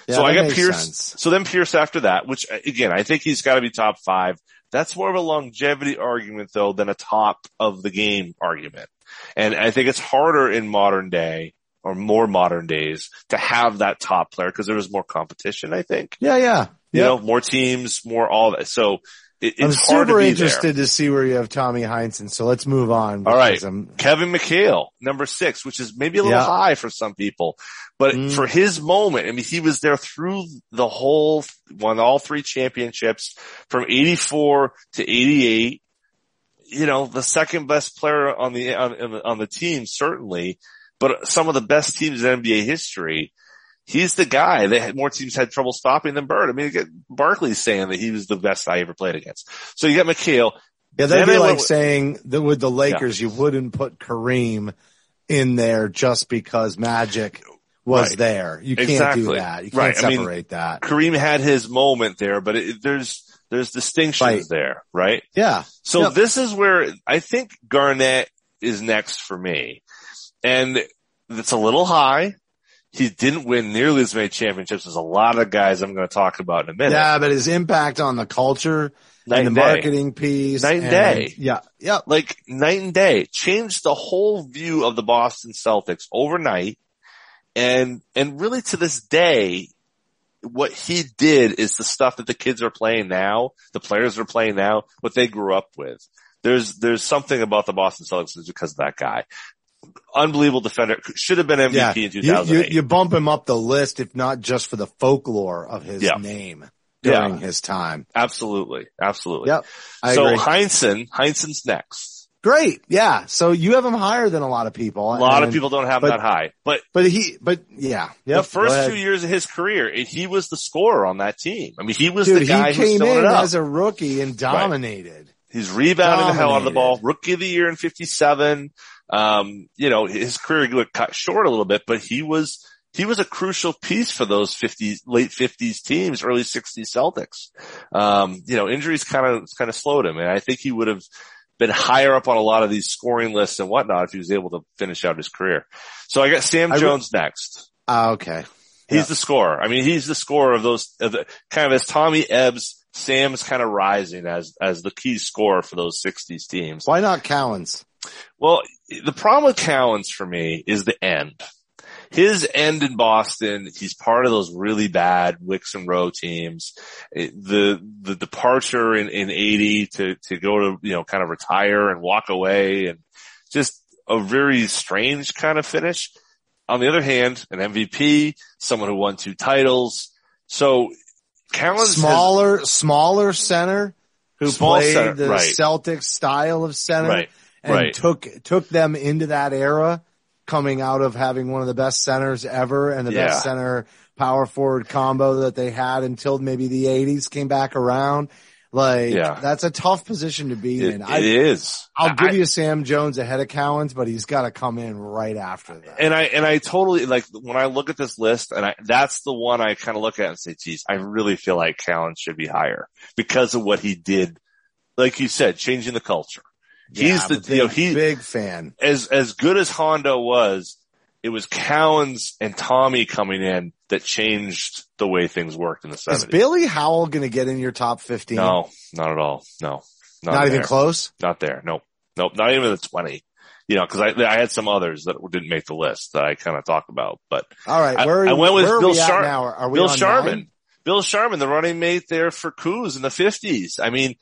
Yeah, so I got Pierce. Sense. So then Pierce after that, which again, I think he's got to be top five. That's more of a longevity argument though than a top of the game argument. And I think it's harder in modern day. Or more modern days to have that top player because there was more competition, I think. Yeah, yeah. You yep. know, more teams, more all that. So it, it's hard to be there. I'm super interested to see where you have Tommy Heinsohn. So let's move on. All right. I'm... Kevin McHale, number six, which is maybe a little yeah. high for some people, but mm. for his moment, I mean, he was there through the whole, won all three championships from eighty-four to eighty-eight. You know, the second best player on the, on, on the team, certainly. But some of the best teams in N B A history, he's the guy. They had, more teams had trouble stopping than Bird. I mean, Barkley's saying that he was the best I ever played against. So you got McHale. Yeah, that'd be like with, saying that with the Lakers, yeah. you wouldn't put Kareem in there just because Magic was right. there. You can't exactly. do that. You can't right. separate I mean, that. Kareem had his moment there, but it, there's there's distinctions right. there, right? Yeah. So yep. this is where I think Garnett is next for me. And it's a little high. He didn't win nearly as many championships as a lot of guys I'm going to talk about in a minute. Yeah, but his impact on the culture night and the day. Marketing piece. Night and, and day. Yeah. Yeah. Like night and day. Changed the whole view of the Boston Celtics overnight. And, and really to this day, what he did is the stuff that the kids are playing now, the players are playing now, what they grew up with. There's, there's something about the Boston Celtics is because of that guy. Unbelievable defender. Should have been M V P yeah. in two thousand eight. You, you, you bump him up the list, if not just for the folklore of his yeah. name. during yeah. his time. Absolutely. Absolutely. Yep. I so agree. Heinsohn, Heinson's next. Great. Yeah. So you have him higher than a lot of people. A lot and, of people don't have but, him that high, but, but he, but yeah, yep, the first two years of his career, he was the scorer on that team. I mean, he was Dude, the guy who came in as a rookie and dominated. Right. He's rebounding dominated. the hell out of the ball. Rookie of the year in fifty-seven. Um, you know, his career got cut short a little bit, but he was, he was a crucial piece for those fifties, late fifties teams, early sixties Celtics. Um, you know, injuries kind of, kind of slowed him. And I think he would have been higher up on a lot of these scoring lists and whatnot if he was able to finish out his career. So I got Sam Jones re- next. Ah, uh, okay. He's yeah. the scorer. I mean, he's the scorer of those, of the, kind of as Tommy Ebbs, Sam's kind of rising as, as the key scorer for those sixties teams. Why not Cowens? Well, the problem with Cowens for me is the end. His end in Boston, he's part of those really bad Wicks and Rowe teams. The, the departure in, in eighty to, to go to, you know, kind of retire and walk away, and just a very strange kind of finish. On the other hand, an M V P, someone who won two titles. So Cowens smaller, has, smaller center who played center, the right. Celtics style of center right, and right. took, took them into that era. Coming out of having one of the best centers ever and the yeah. best center power forward combo that they had until maybe the eighties came back around. Like, yeah. that's a tough position to be it, in. It I, is. I'll give I, you Sam Jones ahead of Cowens, but he's got to come in right after that. And I, and I totally, like, when I look at this list, and I, that's the one I kind of look at and say, geez, I really feel like Cowens should be higher because of what he did. Like you said, changing the culture. He's yeah, the big, you know, he, big fan. As as good as Hondo was, it was Cowens and Tommy coming in that changed the way things worked in the seventies. Is Billy Howell going to get in your top fifteen? No, not at all. No, not, not even close. Not there. Nope. Nope. Not even the twenty. You know, because I I had some others that didn't make the list that I kind of talked about. But all right, where I, I went with where Bill Sharman. Bill Sharman. Bill Sharman, the running mate there for Kuz in the fifties. I mean,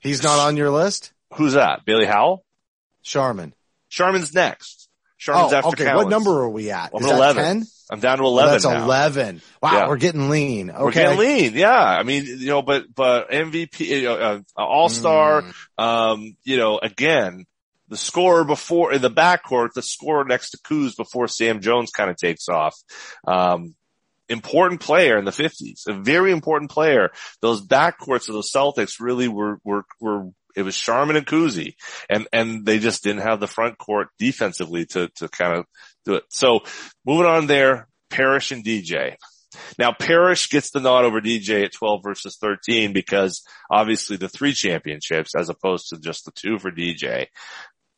he's not on your list. Who's that? Bailey Howell? Sharman. Sharman's next. Sharman's oh, after okay. Cowens. What number are we at? I'm Is at eleven. ten? I'm down to eleven. Oh, that's now. eleven. Wow, yeah. We're getting lean. Okay. We're getting lean. Yeah. I mean, you know, but, but M V P, uh, uh, all-star, mm. um, you know, again, the scorer before, in the backcourt, the scorer next to Kuz before Sam Jones kind of takes off. Um, important player in the fifties. A very important player. Those backcourts of the Celtics really were, were, were, it was Sharman and Cousy, and, and they just didn't have the front court defensively to, to kind of do it. So moving on there, Parrish and D J. Now Parrish gets the nod over D J at twelve versus thirteen because obviously the three championships as opposed to just the two for D J.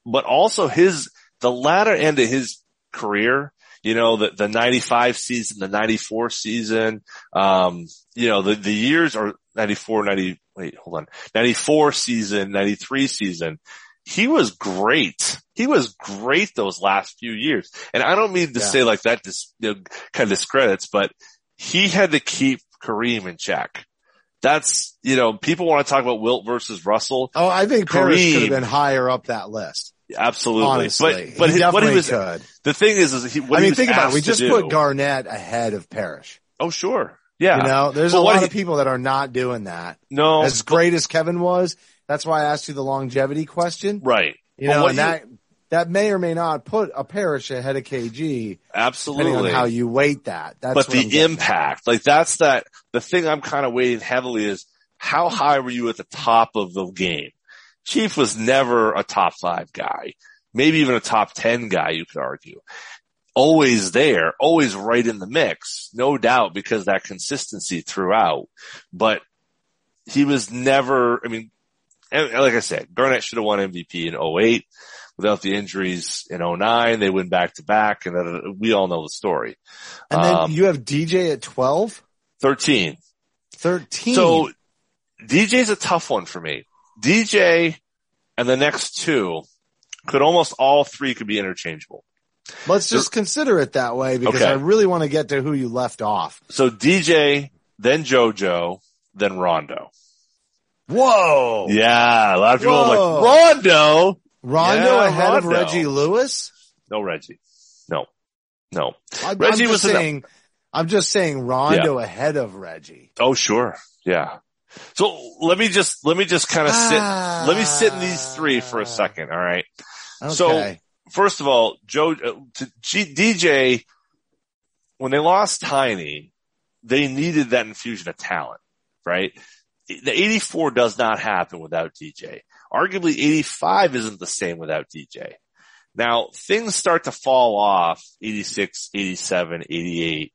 But also his, the latter end of his career, you know, the, the ninety-five season, the ninety-four season, um, you know, the, the years are ninety-four, ninety, wait, hold on. ninety-four season, ninety-three season. He was great. He was great those last few years. And I don't mean to yeah. say like that dis, you know, kind of discredits, but he had to keep Kareem in check. That's, you know, people want to talk about Wilt versus Russell. Oh, I think Kareem Parrish could have been higher up that list. Absolutely. Honestly, but, but he his, what he was, could. The thing is, is he, what I mean, he was think about it. We just do. put Garnett ahead of Parrish. Oh, sure. Yeah. You know, there's but a lot he, of people that are not doing that. No. As but, great as Kevin was, that's why I asked you the longevity question. Right. You know, and he, that, that may or may not put a Parrish ahead of K G. Absolutely. Depending on how you weight that. That's but the impact, at. like that's that, the thing I'm kind of weighting heavily is how high were you at the top of the game? Chief was never a top five guy, maybe even a top ten guy, you could argue. Always there, always right in the mix, no doubt, because that consistency throughout. But he was never, I mean, like I said, Garnett should have won M V P in oh eight. Without the injuries in oh nine, they went back to back, and then we all know the story. And then um, you have D J at twelve? thirteen. thirteen. So D J's a tough one for me. D J and the next two could almost all three could be interchangeable. Let's just They're, consider it that way because okay. I really want to get to who you left off. So D J, then JoJo, then Rondo. Whoa. Yeah. A lot of people Whoa. are like, Rondo? Rondo yeah, ahead Rondo. of Reggie Lewis? No, Reggie. No. No. I, Reggie I'm just was saying, I'm just saying Rondo yeah. ahead of Reggie. Oh, sure. Yeah. So let me just, let me just kind of sit, ah. let me sit in these three for a second. All right. Okay. So first of all, Joe, to G, D J, when they lost Tiny, they needed that infusion of talent, right? The eighty-four does not happen without D J. Arguably eighty-five isn't the same without D J. Now things start to fall off eighty-six, eighty-seven, eighty-eight.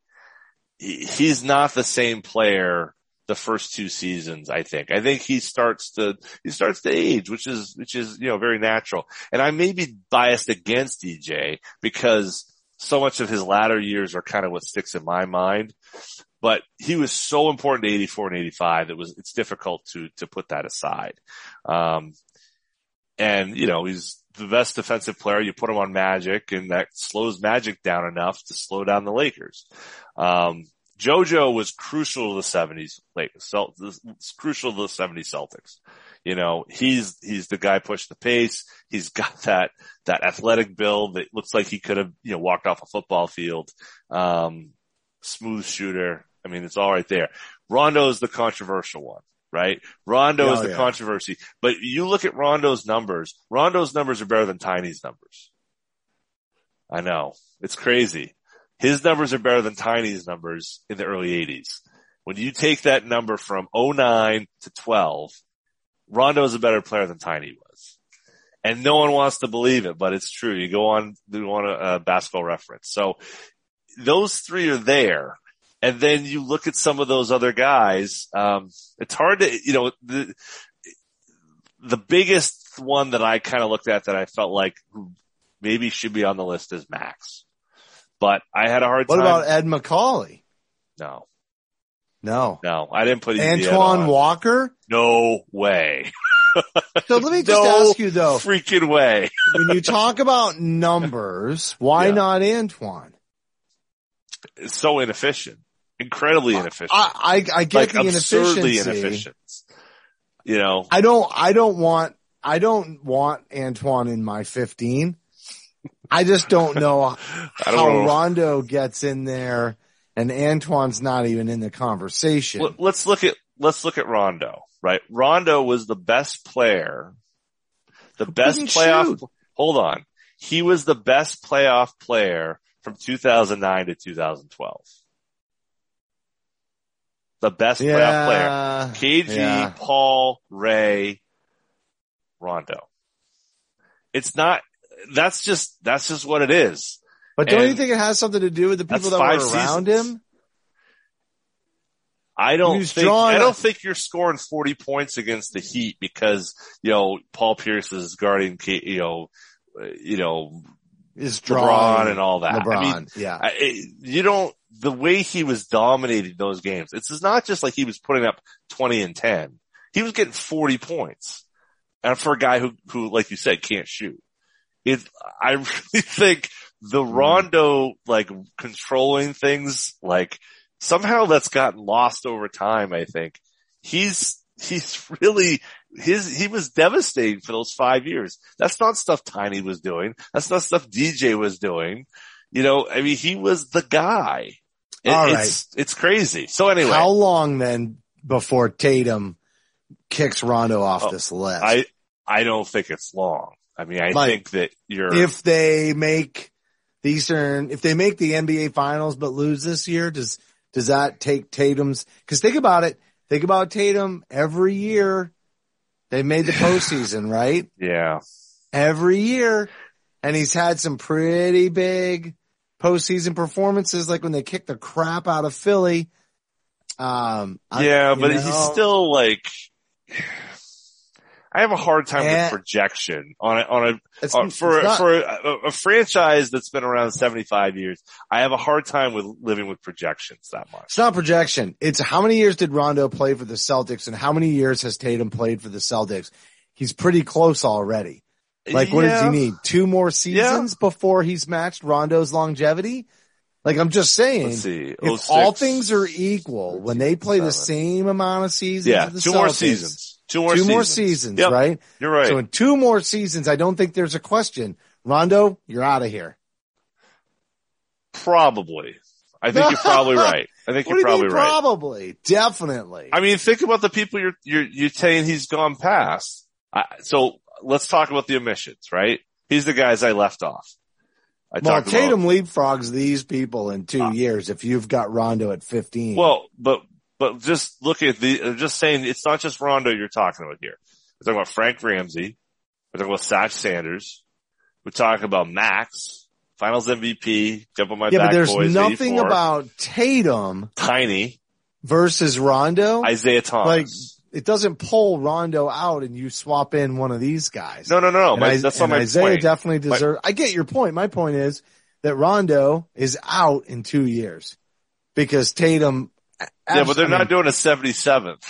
He's not the same player the first two seasons, I think. I think he starts to, he starts to age, which is, which is, you know, very natural. And I may be biased against D J because so much of his latter years are kind of what sticks in my mind. But he was so important to eighty-four and eighty-five. It was, it's difficult to, to put that aside. Um, and you know, he's the best defensive player. You put him on Magic and that slows Magic down enough to slow down the Lakers. Um, JoJo was crucial to the seventies Lakers, crucial to the seventies Celtics. You know, he's, he's the guy pushing the pace. He's got that, that athletic build that looks like he could have, you know, walked off a football field. Um, smooth shooter. I mean, it's all right there. Rondo is the controversial one, right? Rondo oh, is the yeah. controversy, but you look at Rondo's numbers. Rondo's numbers are better than Tiny's numbers. I know. It's crazy. His numbers are better than Tiny's numbers in the early eighties. When you take that number from oh nine to twelve, Rondo is a better player than Tiny was. And no one wants to believe it, but it's true. You go on, you want a, a basketball reference. So those three are there. And then you look at some of those other guys. Um, it's hard to, you know, the, the biggest one that I kind of looked at that I felt like maybe should be on the list is Max. But I had a hard what time. What about Ed McCauley? No. No. No, I didn't put Antoine Walker? No way. So let me just no ask you though. Freaking way. When you talk about numbers, why yeah. not Antoine? It's so inefficient. Incredibly inefficient. I, I, I get like the inefficiency. Absurdly inefficient. You know. I don't, I don't want, I don't want Antoine in my fifteen. I just don't know how don't know. Rondo gets in there, and Antoine's not even in the conversation. Let's look at let's look at Rondo, right? Rondo was the best player, the Who best playoff. Shoot? Hold on, he was the best playoff player from two thousand nine to twenty twelve. The best yeah, playoff player, K G, yeah. Paul, Ray, Rondo. It's not. That's just, that's just what it is. But don't and you think it has something to do with the people that were around seasons. him? I don't He's think, I don't think you're scoring forty points against the Heat because, you know, Paul Pierce is guarding, you know, you know, is LeBron and all that. LeBron, I mean, yeah. I, you don't, the way he was dominating those games, it's not just like he was putting up twenty and ten. He was getting forty points. And for a guy who, who, like you said, can't shoot. It, I really think the Rondo, like, controlling things, like, somehow that's gotten lost over time, I think. He's, he's really, his, he was devastating for those five years. That's not stuff Tiny was doing. That's not stuff D J was doing. You know, I mean, he was the guy. It, All right. It's, it's crazy. So anyway. How long then before Tatum kicks Rondo off oh, this list? I, I don't think it's long. I mean, I like, think that you're. If they make the Eastern, if they make the N B A finals but lose this year, does, does that take Tatum's? Cause think about it. Think about Tatum every year. They made the postseason, right? Yeah. Every year. And he's had some pretty big postseason performances, like when they kicked the crap out of Philly. Um, yeah, I, but know, he's still like. I have a hard time with projection on a, on a, on, for, not, for a, a franchise that's been around seventy-five years. I have a hard time with living with projections that much. It's not projection. It's how many years did Rondo play for the Celtics and how many years has Tatum played for the Celtics? He's pretty close already. Like, what yeah. does he need? Two more seasons yeah. before he's matched Rondo's longevity? Like, I'm just saying, see, if oh six, all things are equal, when they play seven. the same amount of seasons, yeah, the two Celtics, more seasons. Two more two seasons, more seasons yep. right? You're right. So in two more seasons, I don't think there's a question. Rondo, you're out of here. Probably. I think you're probably right. I think you're probably you right. Probably, definitely. I mean, think about the people you're you're you're saying he's gone past. Uh, so let's talk about the omissions, right? He's the guys I left off. I well, Tatum about, leapfrogs these people in two uh, years if you've got Rondo at fifteen. Well, but but just look at the. Just saying, it's not just Rondo you're talking about here. We're talking about Frank Ramsey. We're talking about Zach Sanders. We're talking about Max, Finals M V P. Jump on my yeah, back, boys. Yeah, but there's nothing eighty-four about Tatum, Tiny versus Rondo, Isaiah Thomas. Like, it doesn't pull Rondo out, and you swap in one of these guys. No, no, no, no. My, that's not my Isaiah point. Definitely deserves. I get your point. My point is that Rondo is out in two years because Tatum. Yeah, but they're I mean, not doing a seventy-seventh.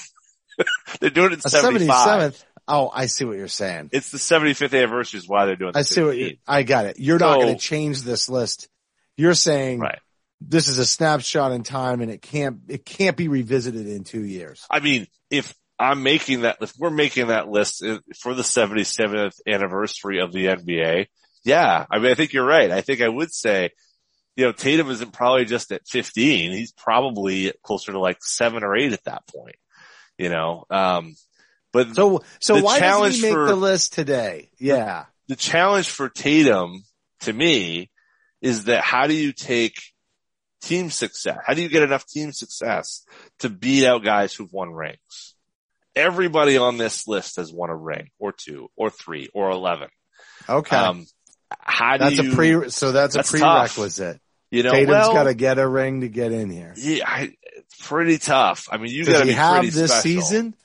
They're doing it seventy-five. seventy-seventh. Oh, I see what you're saying. It's the seventy-fifth anniversary is why they're doing this. I see what you, I got it. You're so, not going to change this list. You're saying right. This is a snapshot in time and it can't, it can't be revisited in two years. I mean, if I'm making that, if we're making that list for the seventy-seventh anniversary of the N B A, yeah, I mean, I think you're right. I think I would say, you know, Tatum isn't probably just at fifteen. He's probably closer to like seven or eight at that point, you know, um, But so, so why doesn't he make for, the list today? Yeah. The, the challenge for Tatum to me is that how do you take team success? How do you get enough team success to beat out guys who've won rings? Everybody on this list has won a ring or two or three or eleven. Okay. Um, how do that's you, a pre, so that's, that's a prerequisite. Tough. You know, Tatum's well, got to get a ring to get in here. Yeah. I, it's pretty tough. I mean, you got to be have pretty this special. Season?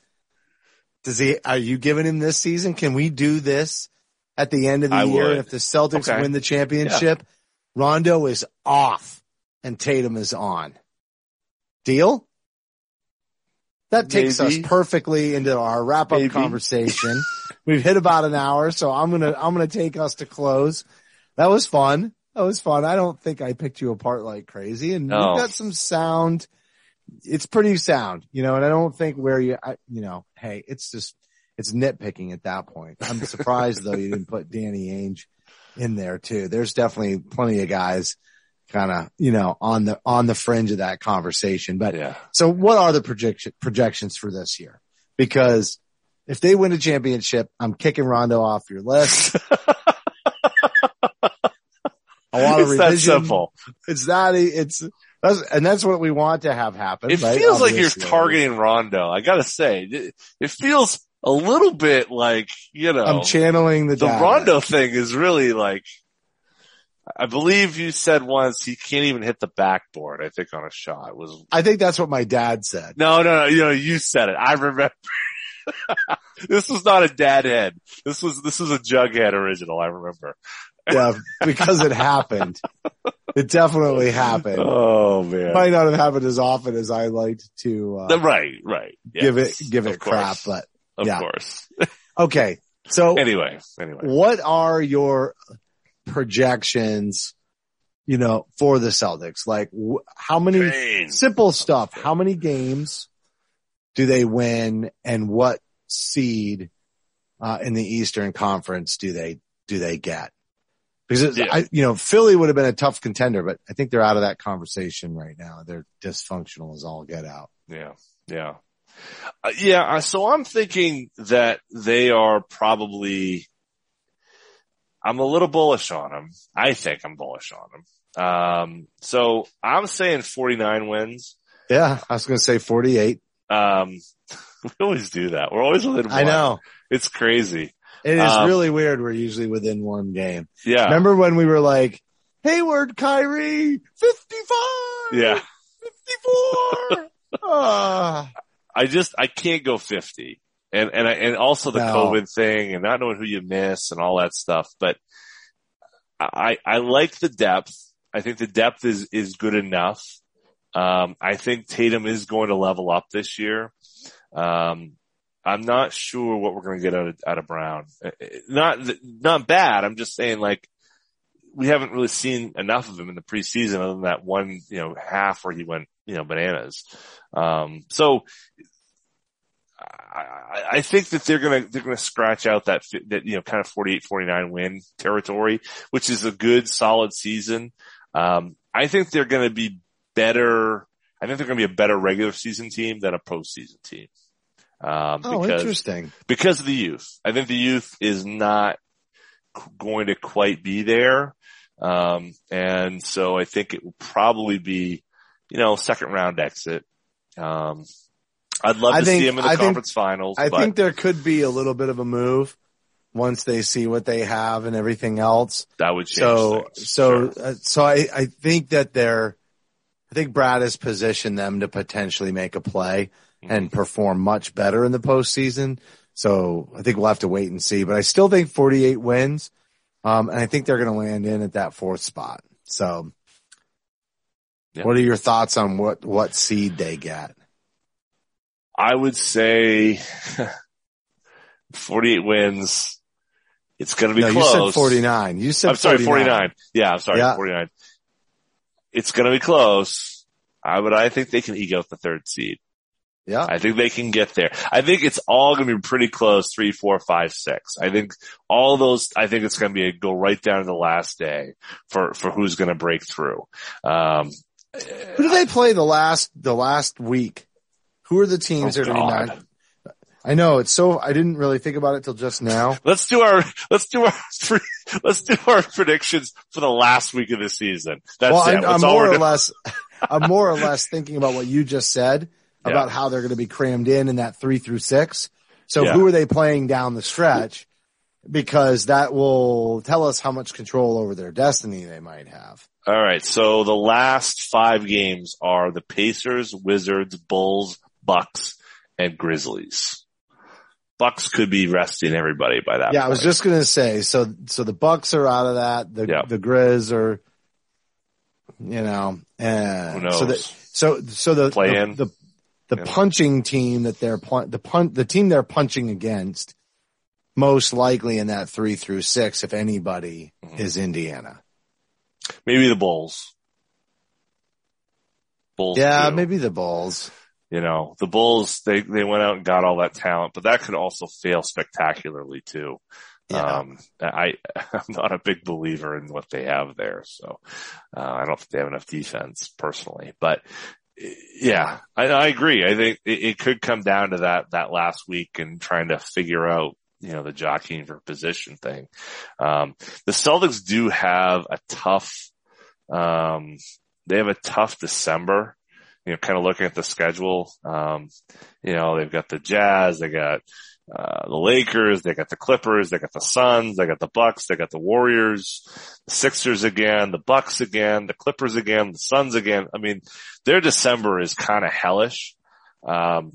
Does he, are you giving him this season? Can we do this at the end of the I year? Would. If the Celtics okay. win the championship, yeah. Rondo is off and Tatum is on. Deal? That takes Maybe. us perfectly into our wrap up Maybe. conversation. We've hit about an hour, so I'm going to, I'm going to take us to close. That was fun. That was fun. I don't think I picked you apart like crazy, and no. we've got some sound. It's pretty sound, you know, and I don't think where you, I, you know, hey, it's just, it's nitpicking at that point. I'm surprised though you didn't put Danny Ainge in there too. There's definitely plenty of guys kind of, you know, on the, on the fringe of that conversation. But yeah. So what are the projection projections for this year? Because if they win a championship, I'm kicking Rondo off your list. A lot of it's revision. That simple. It's that, it's, That's, and that's what we want to have happen. It right? feels Obviously. like you're targeting Rondo. I gotta say, it, it feels a little bit like, you know, I'm channeling the, the Rondo thing is really like, I believe you said once he can't even hit the backboard. I think on a shot it was, I think that's what my dad said. No, no, no, you know, you said it. I remember. This was not a dad head. This was, this was a Jughead original. I remember. Yeah, because it happened. It definitely happened. Oh man, might not have happened as often as I liked to. Uh, right, right. Yes. Give it, give it crap, but of yeah. course. Okay, so anyway, anyway, what are your projections? You know, for the Celtics, like wh- how many Train. simple stuff? How many games do they win, and what seed uh in the Eastern Conference do they do they get? Because, yeah. I, you know, Philly would have been a tough contender, but I think they're out of that conversation right now. They're dysfunctional as all get out. Yeah, yeah. Uh, yeah, so I'm thinking that they are probably – I'm a little bullish on them. I think I'm bullish on them. Um, so I'm saying forty-nine wins. Yeah, I was going to say forty-eight. Um, we always do that. We're always within one. I know. It's crazy. It is um, really weird. We're usually within one game. Yeah. Remember when we were like, Hayward, Kyrie, fifty-five. Yeah. fifty-four. uh. I just, I can't go fifty. And, and I, and also the no. COVID thing and not knowing who you miss and all that stuff. But I, I like the depth. I think the depth is, is good enough. Um, I think Tatum is going to level up this year. Um, I'm not sure what we're going to get out of, out of Brown. Not, not bad. I'm just saying, like, we haven't really seen enough of him in the preseason other than that one, you know, half where he went, you know, bananas. Um, so I, I think that they're going to, they're going to scratch out that, that, you know, kind of forty-eight, forty-nine win territory, which is a good solid season. Um, I think they're going to be better – I think they're going to be a better regular season team than a postseason team. Um, oh, because, interesting. Because of the youth. I think the youth is not going to quite be there. Um, and so I think it will probably be, you know, second round exit. Um, I'd love I to think, see them in the I conference think, finals. I but. think there could be a little bit of a move once they see what they have and everything else. That would change so, things. So, sure. uh, so I, I think that they're, I think Brad has positioned them to potentially make a play mm-hmm. and perform much better in the postseason. So I think we'll have to wait and see, but I still think forty-eight wins. Um, and I think they're going to land in at that fourth spot. So yeah. What are your thoughts on what, what seed they get? I would say forty-eight wins. It's going to be no, close. You said forty-nine. You said I'm sorry, forty-nine. forty-nine. Yeah, I'm sorry, yeah. forty-nine. It's going to be close. I would, I think they can eke out the third seed. Yeah. I think they can get there. I think it's all going to be pretty close, three, four, five, six. I think all those, I think it's going to be a go right down to the last day for, for who's going to break through. Um, who do they play the last, the last week? Who are the teams oh, that are going to be nine? I know it's so, I didn't really think about it till just now. Let's do our, let's do our three, let's do our predictions for the last week of the season. That's well, it. I'm, I'm more or less, I'm more or less thinking about what you just said. About yeah. how they're going to be crammed in in that three through six. So yeah. who are they playing down the stretch? Because that will tell us how much control over their destiny they might have. All right. So the last five games are the Pacers, Wizards, Bulls, Bucks, and Grizzlies. Bucks could be resting everybody by that. Yeah, point. I was just going to say. So, so the Bucks are out of that. The yeah. the Grizz are, you know, and who knows? so the so so the play in. the, the The yeah. punching team that they're the pun the team they're punching against most likely in that three through six, if anybody, mm-hmm. is Indiana. Maybe the Bulls. Bulls. Yeah, too. Maybe the Bulls. You know, the Bulls they they went out and got all that talent, but that could also fail spectacularly too. Yeah. Um, I I'm not a big believer in what they have there, so uh, I don't think they have enough defense personally, but. Yeah, I, I agree. I think it, it could come down to that, that last week and trying to figure out, you know, the jockeying for position thing. Um, the Celtics do have a tough, um, they have a tough December, you know, kind of looking at the schedule. Um, you know, they've got the Jazz, they got, uh, the Lakers, they got the Clippers, they got the Suns, they got the Bucks, they got the Warriors, the Sixers again, the Bucks again, the Clippers again, the Suns again. I mean, their December is kind of hellish. Um,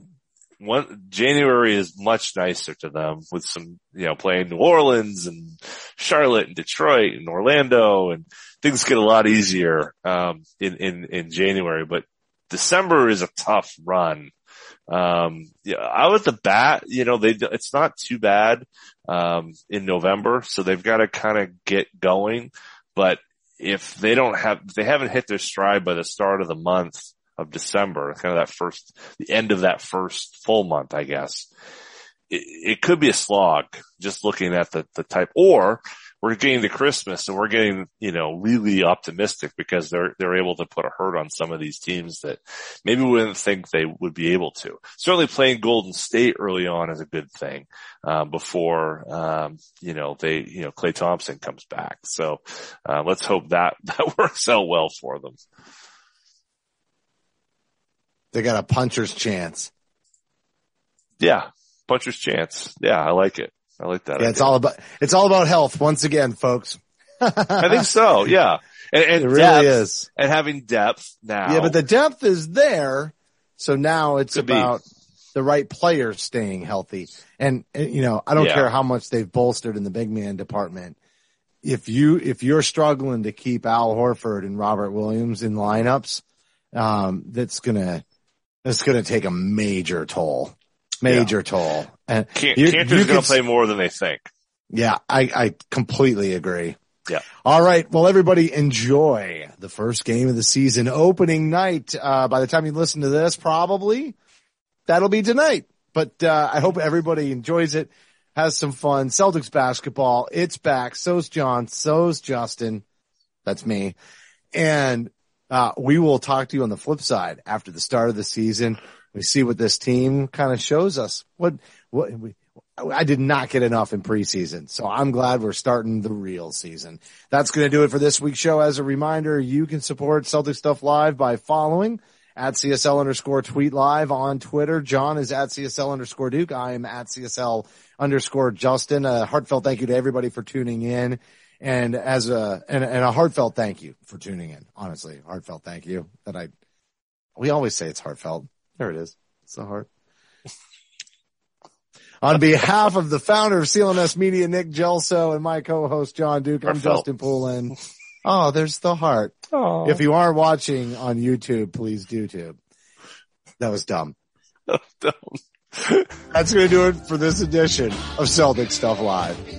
one, January is much nicer to them with some, you know, playing New Orleans and Charlotte and Detroit and Orlando, and things get a lot easier, um, in, in, in January, but December is a tough run. Um, yeah, out at the bat, you know, they, it's not too bad, um, in November. So they've got to kind of get going. But if they don't have, if they haven't hit their stride by the start of the month of December, kind of that first, the end of that first full month, I guess, it, it could be a slog just looking at the, the type, or we're getting to Christmas and we're getting, you know, really optimistic because they're, they're able to put a hurt on some of these teams that maybe we wouldn't think they would be able to. Certainly playing Golden State early on is a good thing, uh, before, um, you know, they, you know, Klay Thompson comes back. So, uh, let's hope that, that works out well for them. They got a puncher's chance. Yeah. Puncher's chance. Yeah. I like it. I like that. Yeah, it's all about, it's all about health once again, folks. I think so. Yeah. And, and it really depth, is. And having depth now. Yeah, but the depth is there. So now it's Could about be. the right players staying healthy. And, you know, I don't yeah. care how much they've bolstered in the big man department. If you, if you're struggling to keep Al Horford and Robert Williams in lineups, um, that's going to, that's going to take a major toll. Major yeah. toll. And Cantor's going to play more than they think. Yeah, I, I completely agree. Yeah. All right. Well, everybody, enjoy the first game of the season, opening night. Uh, by the time you listen to this, probably that'll be tonight. But uh, I hope everybody enjoys it, has some fun. Celtics basketball, it's back. So's John. So's Justin. That's me. And Uh, we will talk to you on the flip side after the start of the season. We see what this team kind of shows us. What, what, we, I did not get enough in preseason, so I'm glad we're starting the real season. That's going to do it for this week's show. As a reminder, you can support Celtic Stuff Live by following at CSL underscore tweet live on Twitter. John is at CSL underscore Duke. I am at CSL underscore Justin. A heartfelt thank you to everybody for tuning in. And as a, and, and a heartfelt thank you for tuning in. Honestly, heartfelt thank you that I, we always say it's heartfelt. There it is. It's the heart. On behalf of the founder of C L N S Media, Nick Gelso, and my co-host, John Duke, I'm heartfelt. Justin Poulin. Oh, there's the heart. Aww. If you are watching on YouTube, please do too. That was dumb. That was dumb. That's going to do it for this edition of Celtic Stuff Live.